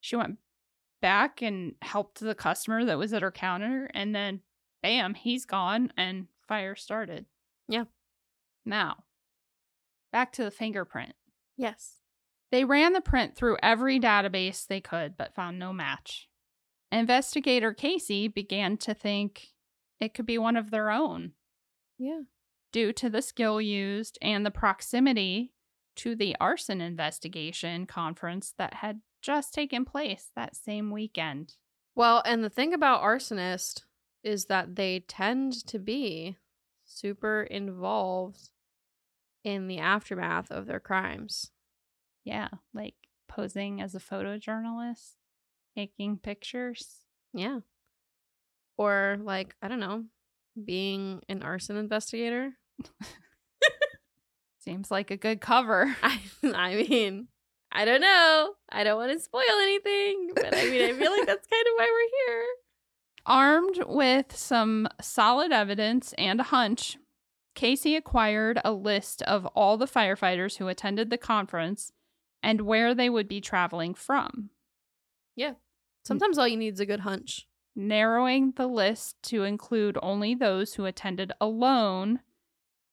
she went back and helped the customer that was at her counter, and then bam, he's gone, and fire started. Yeah. Now. Back to the fingerprint. Yes. They ran the print through every database they could, but found no match. Investigator Casey began to think it could be one of their own. Yeah. Due to the skill used and the proximity to the arson investigation conference that had just taken place that same weekend. Well, and the thing about arsonists is that they tend to be super involved in the aftermath of their crimes. Yeah, like posing as a photojournalist, taking pictures. Yeah. Or like, I don't know, being an arson investigator. Seems like a good cover. I, I mean, I don't know. I don't want to spoil anything, but I mean, I feel like that's kind of why we're here. Armed with some solid evidence and a hunch, Casey acquired a list of all the firefighters who attended the conference and where they would be traveling from. Yeah. Sometimes all you need is a good hunch. Narrowing the list to include only those who attended alone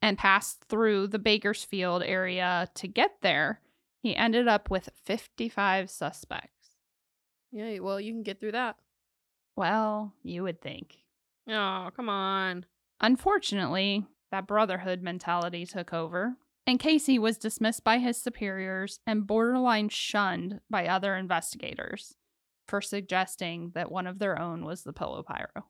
and passed through the Bakersfield area to get there, he ended up with fifty-five suspects. Yeah, well, you can get through that. Well, you would think. Oh, come on. Unfortunately, that brotherhood mentality took over, and Casey was dismissed by his superiors and borderline shunned by other investigators for suggesting that one of their own was the Pillow Pyro.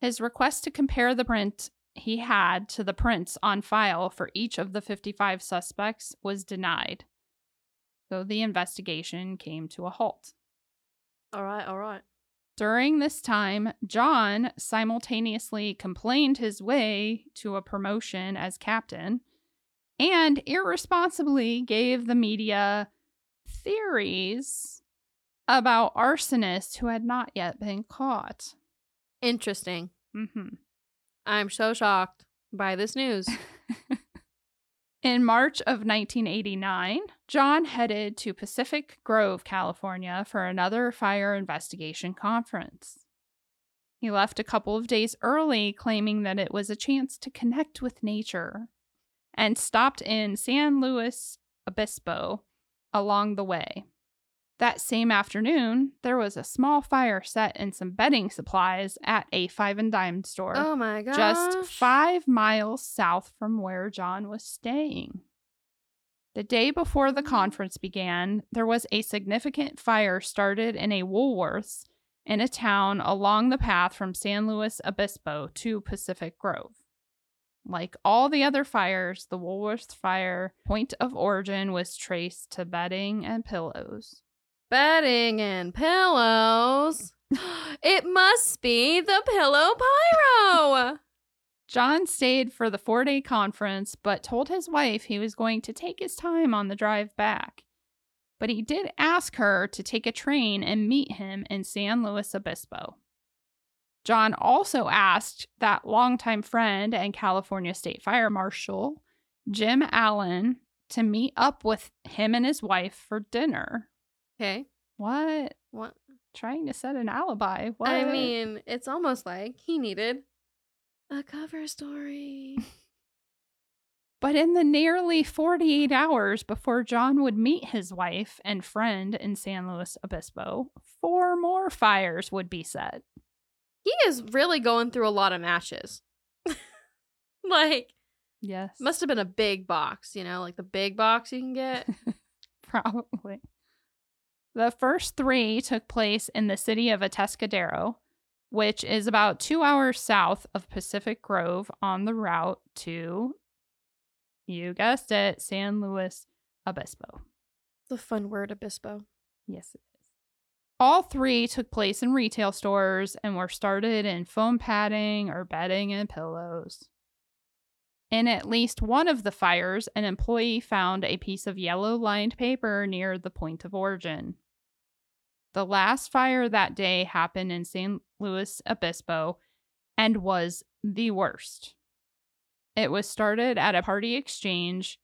His request to compare the print he had to the prints on file for each of the fifty-five suspects was denied, so the investigation came to a halt. All right, all right. During this time, John simultaneously complained his way to a promotion as captain and irresponsibly gave the media theories about arsonists who had not yet been caught. Interesting. Mm-hmm. I'm so shocked by this news. In March of nineteen eighty-nine, John headed to Pacific Grove, California for another fire investigation conference. He left a couple of days early, claiming that it was a chance to connect with nature, and stopped in San Luis Obispo along the way. That same afternoon, there was a small fire set in some bedding supplies at a five and dime store. Oh my gosh. Just five miles south from where John was staying. The day before the conference began, there was a significant fire started in a Woolworth's in a town along the path from San Luis Obispo to Pacific Grove. Like all the other fires, the Woolworth's fire point of origin was traced to bedding and pillows. Bedding and pillows. It must be the Pillow Pyro. John stayed for the four-day conference, but told his wife he was going to take his time on the drive back. But he did ask her to take a train and meet him in San Luis Obispo. John also asked that longtime friend and California State Fire Marshal, Jim Allen, to meet up with him and his wife for dinner. Okay. What? What? Trying to set an alibi. What? I mean, it's almost like he needed a cover story. But in the nearly forty-eight hours before John would meet his wife and friend in San Luis Obispo, four more fires would be set. he is really going through a lot of matches. Like, yes, must have been a big box, you know, like the big box you can get. Probably. The first three took place in the city of Atascadero, which is about two hours south of Pacific Grove on the route to, you guessed it, San Luis Obispo. It's a fun word, Obispo. Yes, it is. All three took place in retail stores and were started in foam padding or bedding and pillows. In at least one of the fires, an employee found a piece of yellow-lined paper near the point of origin. The last fire that day happened in San Luis Obispo and was the worst. It was started at a party exchange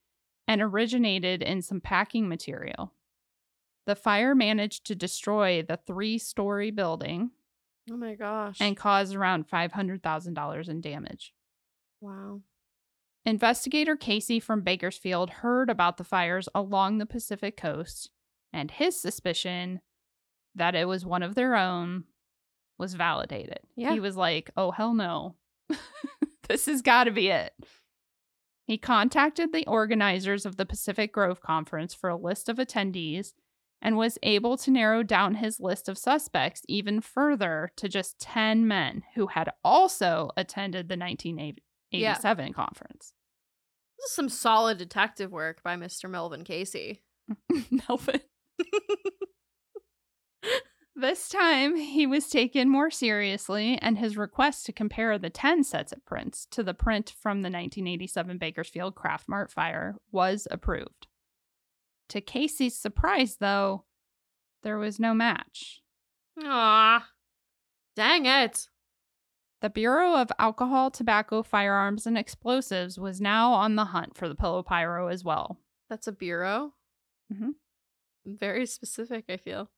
and originated in some packing material. The fire managed to destroy the three-story building. Oh my gosh. And caused around five hundred thousand dollars in damage. Wow. Investigator Casey from Bakersfield heard about the fires along the Pacific coast, and his suspicion that it was one of their own was validated. Yeah. He was like, oh, hell no. This has got to be it. He contacted the organizers of the Pacific Grove Conference for a list of attendees and was able to narrow down his list of suspects even further to just ten men who had also attended the nineteen eighty. nineteen eighty- eighty-seven yeah. conference. This is some solid detective work by Mister Melvin Casey. Melvin. This time, he was taken more seriously, and his request to compare the ten sets of prints to the print from the nineteen eighty-seven Bakersfield Craft Mart fire was approved. To Casey's surprise, though, there was no match. Aw, dang it. The Bureau of Alcohol, Tobacco, Firearms, and Explosives was now on the hunt for the Pillow Pyro as well. That's a bureau? Mm-hmm. Very specific, I feel.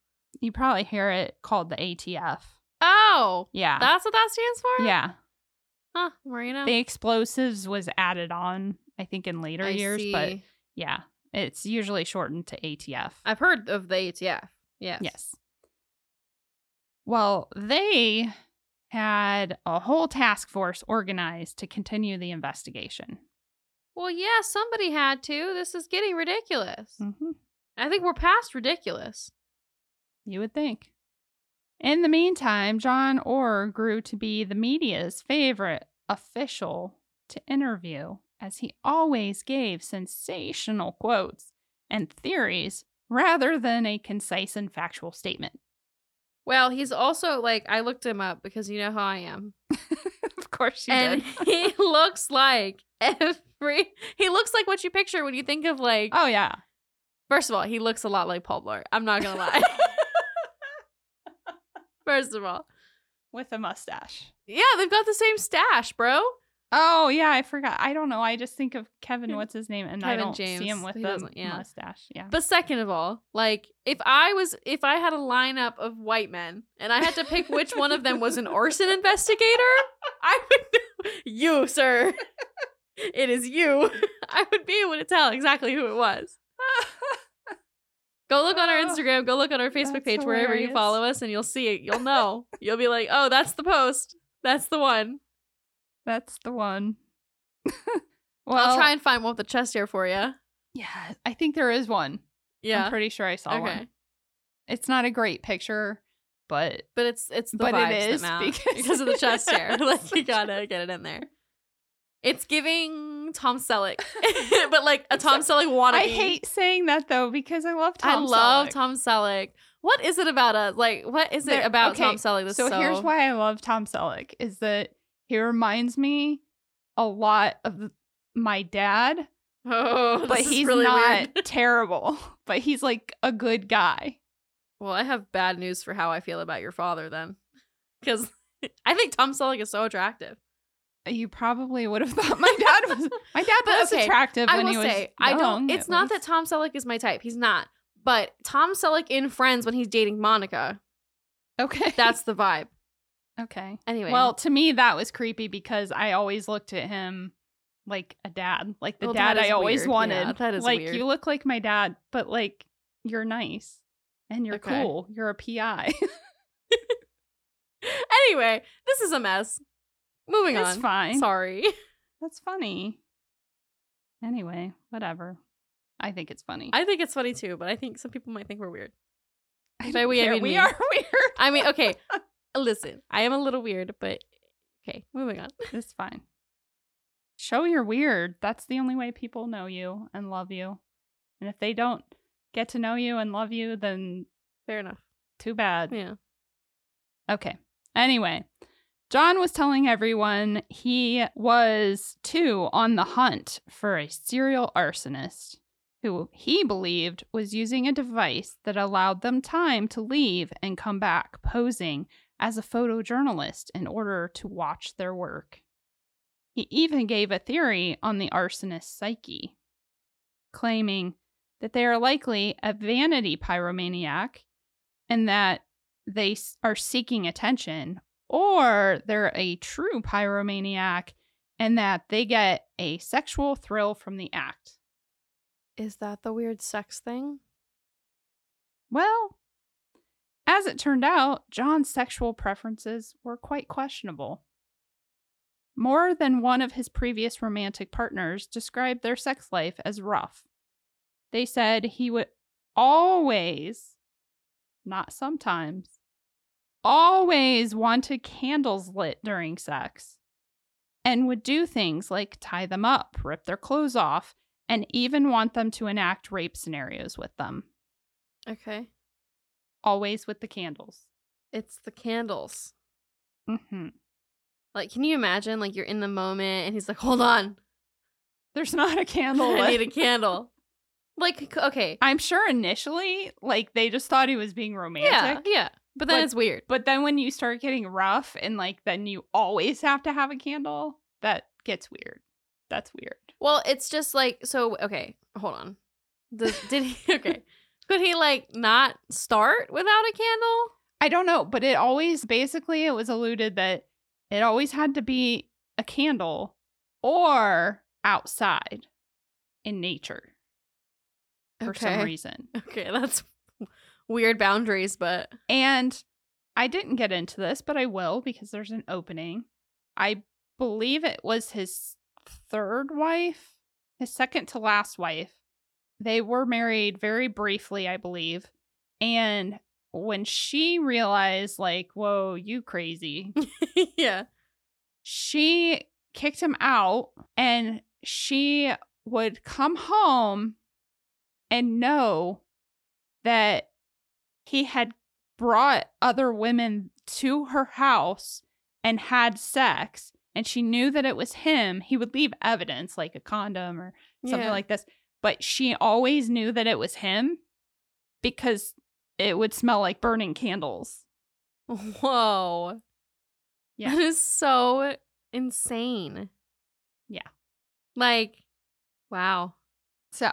You probably hear it called the A T F. Oh! Yeah. That's what that stands for? Yeah. Huh, Marina. The explosives was added on, I think, in later I years, see. But yeah, it's usually shortened to A T F. I've heard of the A T F. Yes. Yes. Well, they had a whole task force organized to continue the investigation. Well, yeah, somebody had to. This is getting ridiculous. Mm-hmm. I think we're past ridiculous. You would think. In the meantime, John Orr grew to be the media's favorite official to interview, as he always gave sensational quotes and theories rather than a concise and factual statement. Well, he's also, like, I looked him up because you know how I am. Of course you and did. And he looks like every, he looks like what you picture when you think of, like. Oh, yeah. First of all, he looks a lot like Paul Blart. I'm not going to lie. First of all. With a mustache. Yeah, they've got the same stash, bro. Oh, yeah, I forgot. I don't know. I just think of Kevin, what's his name, and Kevin I don't James. See him with the yeah. mustache. Yeah. But second of all, like, if I was, if I had a lineup of white men and I had to pick which one of them was an arson investigator, I would, you, sir, it is you. I would be able to tell exactly who it was. Go look on our Instagram. Go look on our Facebook that's page, hilarious. Wherever you follow us, and you'll see it. You'll know. You'll be like, oh, that's the post. That's the one. That's the one. Well, I'll try and find one with a chest hair for you. Yeah, I think there is one. Yeah, I'm pretty sure I saw okay. one. It's not a great picture, but but it's it's the but vibes it is that because, because of the chest hair. Like you gotta get it in there. It's giving Tom Selleck, but like a Tom Selleck wannabe. I hate saying that though because I love Tom. I Selleck. love Tom Selleck. What is it about us? Like, what is it there, about okay, Tom Selleck? That's so, so here's why I love Tom Selleck is that. He reminds me a lot of my dad, oh, but he's really not weird. Terrible, but he's like a good guy. Well, I have bad news for how I feel about your father then, because I think Tom Selleck is so attractive. You probably would have thought my dad was my dad was okay, attractive when he was say, young. I don't. It's not least. That Tom Selleck is my type. He's not. But Tom Selleck in Friends when he's dating Monica. Okay. That's the vibe. Okay. Anyway. Well, to me, that was creepy because I always looked at him like a dad, like the well, dad I always weird. wanted. Yeah, that is like, weird. You look like my dad, but like, you're nice and you're okay. cool. You're a P I. Anyway, this is a mess. Moving it's on. It's fine. Sorry. That's funny. Anyway, whatever. I think it's funny. I think it's funny too, but I think some people might think we're weird. By we, I mean we me. Are weird. I mean, okay. Listen, I am a little weird, but okay, moving on. It's fine. Show you're weird. That's the only way people know you and love you. And if they don't get to know you and love you, then fair enough. Too bad. Yeah. Okay. Anyway, John was telling everyone he was, too, on the hunt for a serial arsonist who he believed was using a device that allowed them time to leave and come back posing as a photojournalist in order to watch their work. He even gave a theory on the arsonist's psyche, claiming that they are likely a vanity pyromaniac and that they are seeking attention, or they're a true pyromaniac and that they get a sexual thrill from the act. Is that the weird sex thing? Well, as it turned out, John's sexual preferences were quite questionable. More than one of his previous romantic partners described their sex life as rough. They said he would always, not sometimes, always wanted candles lit during sex and would do things like tie them up, rip their clothes off, and even want them to enact rape scenarios with them. Okay. Always with the candles. It's the candles. Mm-hmm. Like, can you imagine, like, you're in the moment and he's like, hold on. There's not a candle. I need a candle. Like, okay. I'm sure initially, like, they just thought he was being romantic. Yeah, yeah. But then but, it's weird. But then when you start getting rough and, like, then you always have to have a candle, that gets weird. That's weird. Well, it's just like, so, okay, hold on. Does, did he, okay. Could he, like, not start without a candle? I don't know, but it always, basically, it was alluded that it always had to be a candle or outside in nature for okay. some reason. Okay, that's weird boundaries, but. And I didn't get into this, but I will because there's an opening. I believe it was his third wife, his second to last wife. They were married very briefly, I believe. And when she realized, like, whoa, you crazy. Yeah. She kicked him out and she would come home and know that he had brought other women to her house and had sex. And she knew that it was him. He would leave evidence, like a condom or something yeah. like this. But she always knew that it was him because it would smell like burning candles. Whoa. Yeah. That is so insane. Yeah. Like, wow. So.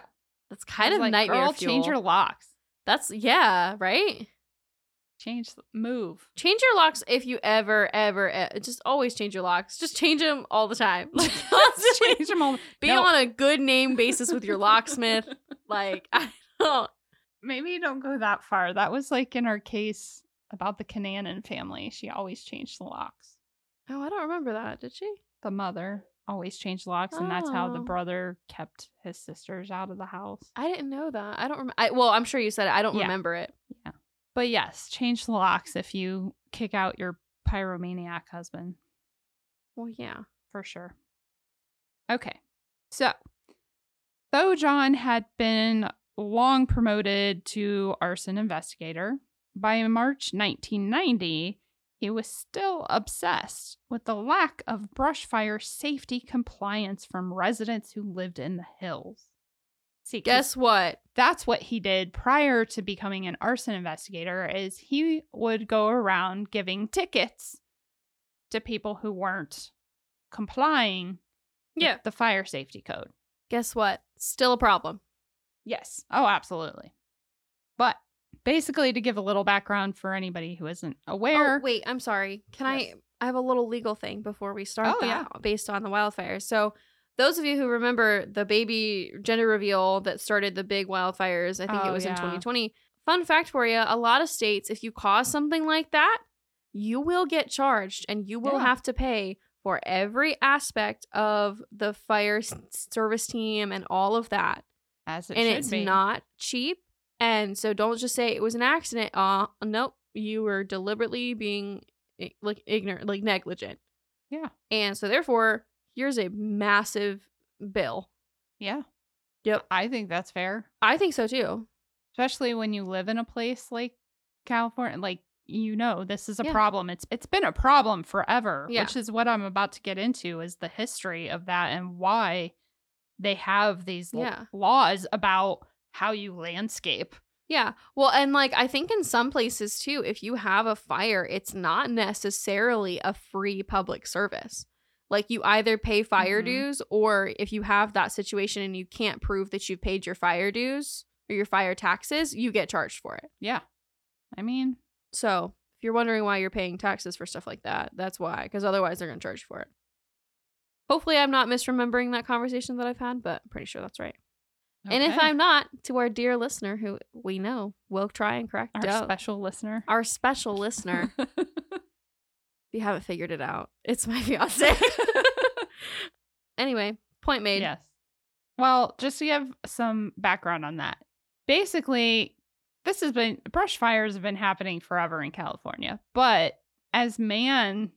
That's kind of like, nightmare girl, fuel. Change your locks. That's, yeah, right? Change, move. Change your locks if you ever, ever, ever, just always change your locks. Just change them all the time. Like, constantly. Change them all. Be no. on a good name basis with your locksmith. Like, I don't. Maybe you don't go that far. That was like in our case about the Cananan family. She always changed the locks. Oh, I don't remember that. Did she? The mother always changed locks, oh. and that's how the brother kept his sisters out of the house. I didn't know that. I don't remember. Well, I'm sure you said it. I don't yeah. remember it. Yeah. But yes, change the locks if you kick out your pyromaniac husband. Well, yeah. For sure. Okay. So, though John had been long promoted to arson investigator, by March nineteen ninety, he was still obsessed with the lack of brush fire safety compliance from residents who lived in the hills. See, guess what? That's what he did prior to becoming an arson investigator, is he would go around giving tickets to people who weren't complying yeah. with the fire safety code. Guess what? Still a problem. Yes. Oh, absolutely. But basically, to give a little background for anybody who isn't aware. Oh, wait, I'm sorry. Can yes. I I have a little legal thing before we start oh, that yeah. based on the wildfires. So those of you who remember the baby gender reveal that started the big wildfires, I think oh, it was yeah. in twenty twenty. Fun fact for you, a lot of states, if you cause something like that, you will get charged and you will yeah. have to pay for every aspect of the fire service team and all of that. As it and should it's be. Not cheap. And so don't just say it was an accident. Uh, nope. You were deliberately being like ignorant, like negligent. Yeah. And so therefore, here's a massive bill. Yeah. Yep. I think that's fair. I think so too. Especially when you live in a place like California, like, you know, this is a yeah. problem. It's it's been a problem forever, yeah. which is what I'm about to get into, is the history of that and why they have these yeah. l- laws about how you landscape. Yeah. Well, and like, I think in some places too, if you have a fire, it's not necessarily a free public service. Like, you either pay fire mm-hmm. dues, or if you have that situation and you can't prove that you've paid your fire dues or your fire taxes, you get charged for it. Yeah. I mean, so if you're wondering why you're paying taxes for stuff like that, that's why, because otherwise they're going to charge for it. Hopefully I'm not misremembering that conversation that I've had, but I'm pretty sure that's right. Okay. And if I'm not, to our dear listener who we know will try and correct it. Our out. special listener. Our special listener. If you haven't figured it out, it's my fiance. Anyway, point made. Yes. Well, just so you have some background on that. Basically, this has been, brush fires have been happening forever in California, but as man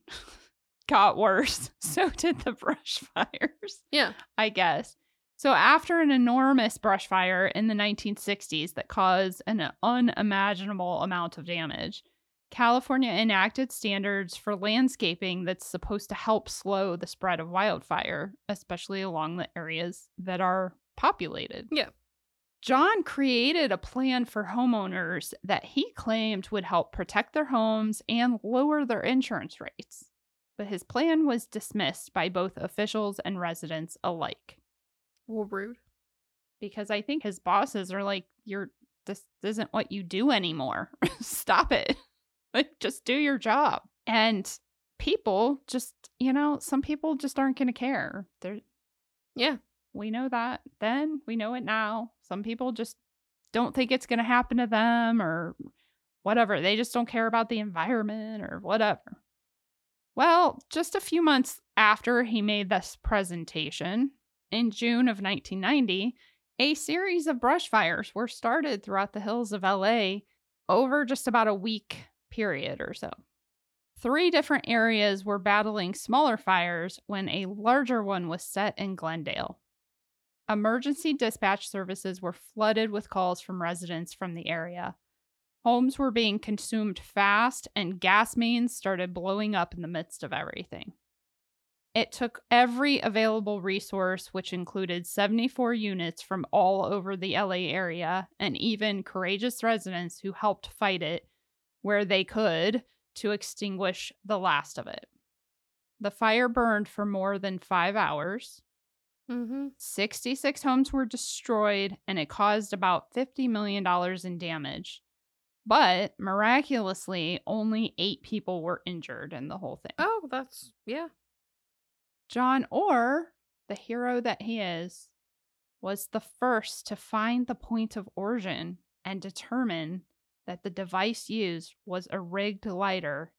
got worse, so did the brush fires. Yeah. I guess. So after an enormous brush fire in the nineteen sixties that caused an unimaginable amount of damage, California enacted standards for landscaping that's supposed to help slow the spread of wildfire, especially along the areas that are populated. Yeah. John created a plan for homeowners that he claimed would help protect their homes and lower their insurance rates. But his plan was dismissed by both officials and residents alike. Well, rude. Because I think his bosses are like, "You're this isn't what you do anymore. Stop it. Like, just do your job." And people just, you know, some people just aren't going to care. They're, yeah. We know that then. We know it now. Some people just don't think it's going to happen to them or whatever. They just don't care about the environment or whatever. Well, just a few months after he made this presentation, in June of nineteen ninety, a series of brush fires were started throughout the hills of L A over just about a week period or so. Three different areas were battling smaller fires when a larger one was set in Glendale. Emergency dispatch services were flooded with calls from residents from the area. Homes were being consumed fast, and gas mains started blowing up in the midst of everything. It took every available resource, which included seventy-four units from all over the L A area, and even courageous residents who helped fight it where they could to extinguish the last of it. The fire burned for more than five hours. Mm-hmm. sixty-six homes were destroyed, and it caused about fifty million dollars in damage. But miraculously, only eight people were injured in the whole thing. Oh, that's, yeah. John Orr, the hero that he is, was the first to find the point of origin and determine that the device used was a rigged lighter.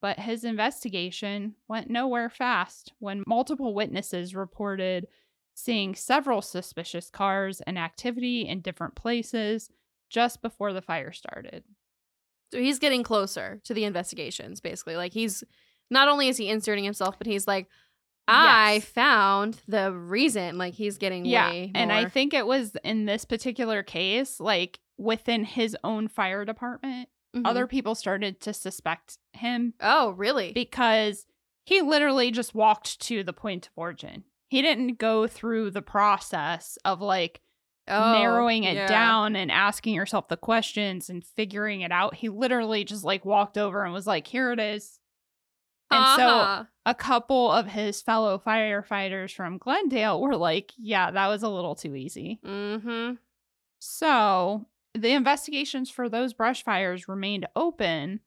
But his investigation went nowhere fast when multiple witnesses reported seeing several suspicious cars and activity in different places just before the fire started. So he's getting closer to the investigations, basically. Like, he's not only is he inserting himself, but he's like, I yes. found the reason. Like, he's getting yeah. way more. And I think it was in this particular case, like, within his own fire department, mm-hmm. other people started to suspect him. Oh, really? Because he literally just walked to the point of origin. He didn't go through the process of, like, oh, narrowing it yeah. down and asking yourself the questions and figuring it out. He literally just, like, walked over and was like, here it is. And uh-huh. so a couple of his fellow firefighters from Glendale were like, yeah, that was a little too easy. Mm-hmm. So the investigations for those brush fires remained open.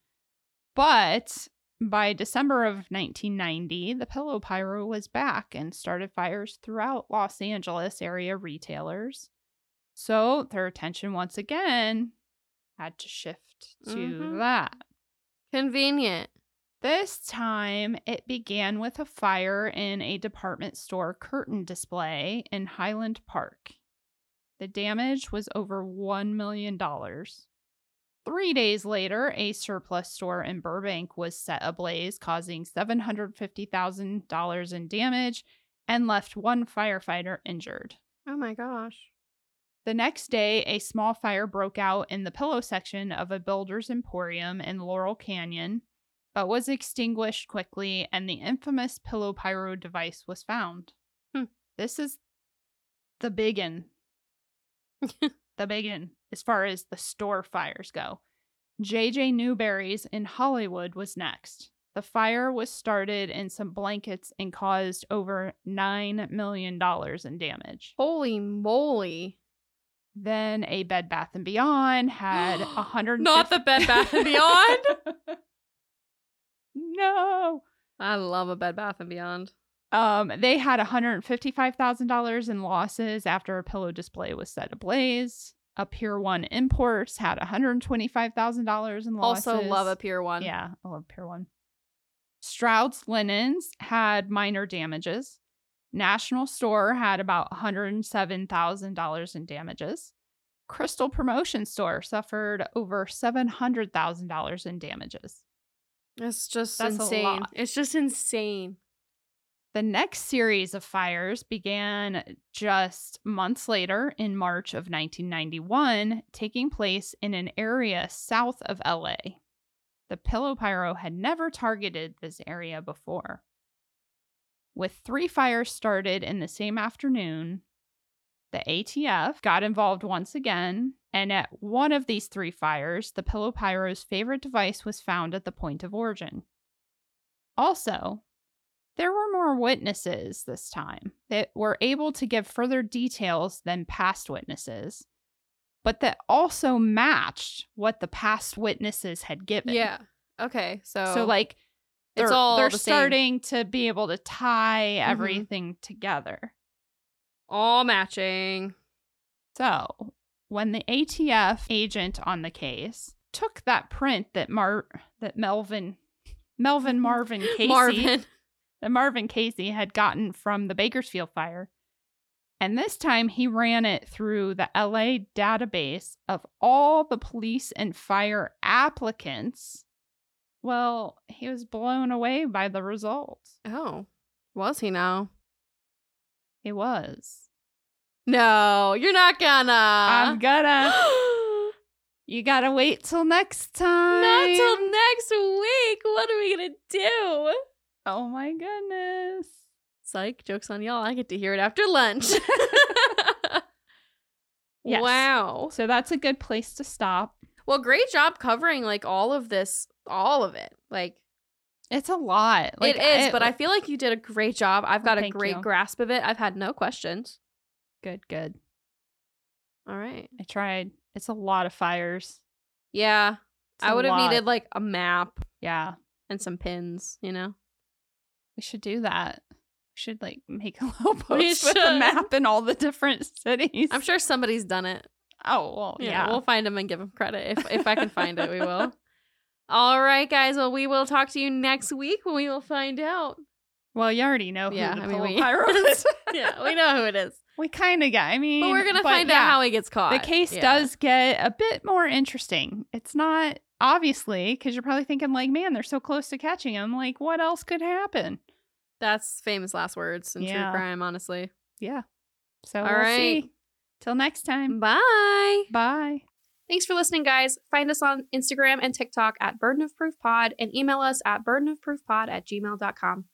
But by December of nineteen ninety, the Pillow Pyro was back and started fires throughout Los Angeles area retailers. So their attention once again had to shift to mm-hmm. that. Convenient. This time, it began with a fire in a department store curtain display in Highland Park. The damage was over one million dollars. Three days later, a surplus store in Burbank was set ablaze, causing seven hundred fifty thousand dollars in damage and left one firefighter injured. Oh my gosh. The next day, a small fire broke out in the pillow section of a builder's emporium in Laurel Canyon, but was extinguished quickly, and the infamous Pillow Pyro device was found. Hmm. This is the big one. The big one, as far as the store fires go. J J Newberry's in Hollywood was next. The fire was started in some blankets and caused over nine million dollars in damage. Holy moly. Then a Bed Bath and Beyond had one hundred fifty- Not the Bed Bath and Beyond? No. I love a Bed Bath and Beyond. Um, they had one hundred fifty-five thousand dollars in losses after a pillow display was set ablaze. A Pier one Imports had one hundred twenty-five thousand dollars in losses. Also love a Pier one. Yeah, I love Pier one. Stroud's Linens had minor damages. National Store had about one hundred seven thousand dollars in damages. Crystal Promotion Store suffered over seven hundred thousand dollars in damages. It's just That's insane. It's just insane. The next series of fires began just months later in March of nineteen ninety-one, taking place in an area south of L A. The Pillow Pyro had never targeted this area before. With three fires started in the same afternoon, the A T F got involved once again, and at one of these three fires, the Pillow Pyro's favorite device was found at the point of origin. Also, there were more witnesses this time that were able to give further details than past witnesses, but that also matched what the past witnesses had given. Yeah. Okay. So, so like, they're, it's all they're the starting same. To be able to tie everything mm-hmm. together. All matching. So, when the A T F agent on the case took that print that Mar that Melvin Melvin Marvin Casey Marvin. that Marvin Casey had gotten from the Bakersfield fire, and this time he ran it through the L A database of all the police and fire applicants. Well, he was blown away by the results. Oh, was he now? He was. No, you're not gonna. I'm gonna. You gotta wait till next time. Not till next week. What are we gonna do? Oh my goodness. Psych, joke's on y'all. I get to hear it after lunch. Yes. Wow. So that's a good place to stop. Well, great job covering like all of this, all of it. Like, it's a lot. Like, it is, I, but I feel like you did a great job. I've got well, a great you. grasp of it. I've had no questions. Good, good. All right. I tried. It's a lot of fires. Yeah. It's I would have needed like a map. Yeah. And some pins, you know? We should do that. We should like make a little post with a map in all the different cities. I'm sure somebody's done it. Oh, well, yeah, yeah. We'll find him and give him credit. If if I can find it, we will. All right, guys. Well, we will talk to you next week when we will find out. Well, you already know who yeah, the I mean, we, Pyro is. Yeah, we know who it is. We kind of got, I mean. But we're going to find yeah, out how he gets caught. The case yeah. does get a bit more interesting. It's not, obviously, because you're probably thinking, like, man, they're so close to catching him. Like, what else could happen? That's famous last words in yeah. true crime, honestly. Yeah. So All we'll right. see. Till next time. Bye. Bye. Thanks for listening, guys. Find us on Instagram and TikTok at Burden of Proof Pod and email us at burdenofproofpod at gmail dot com.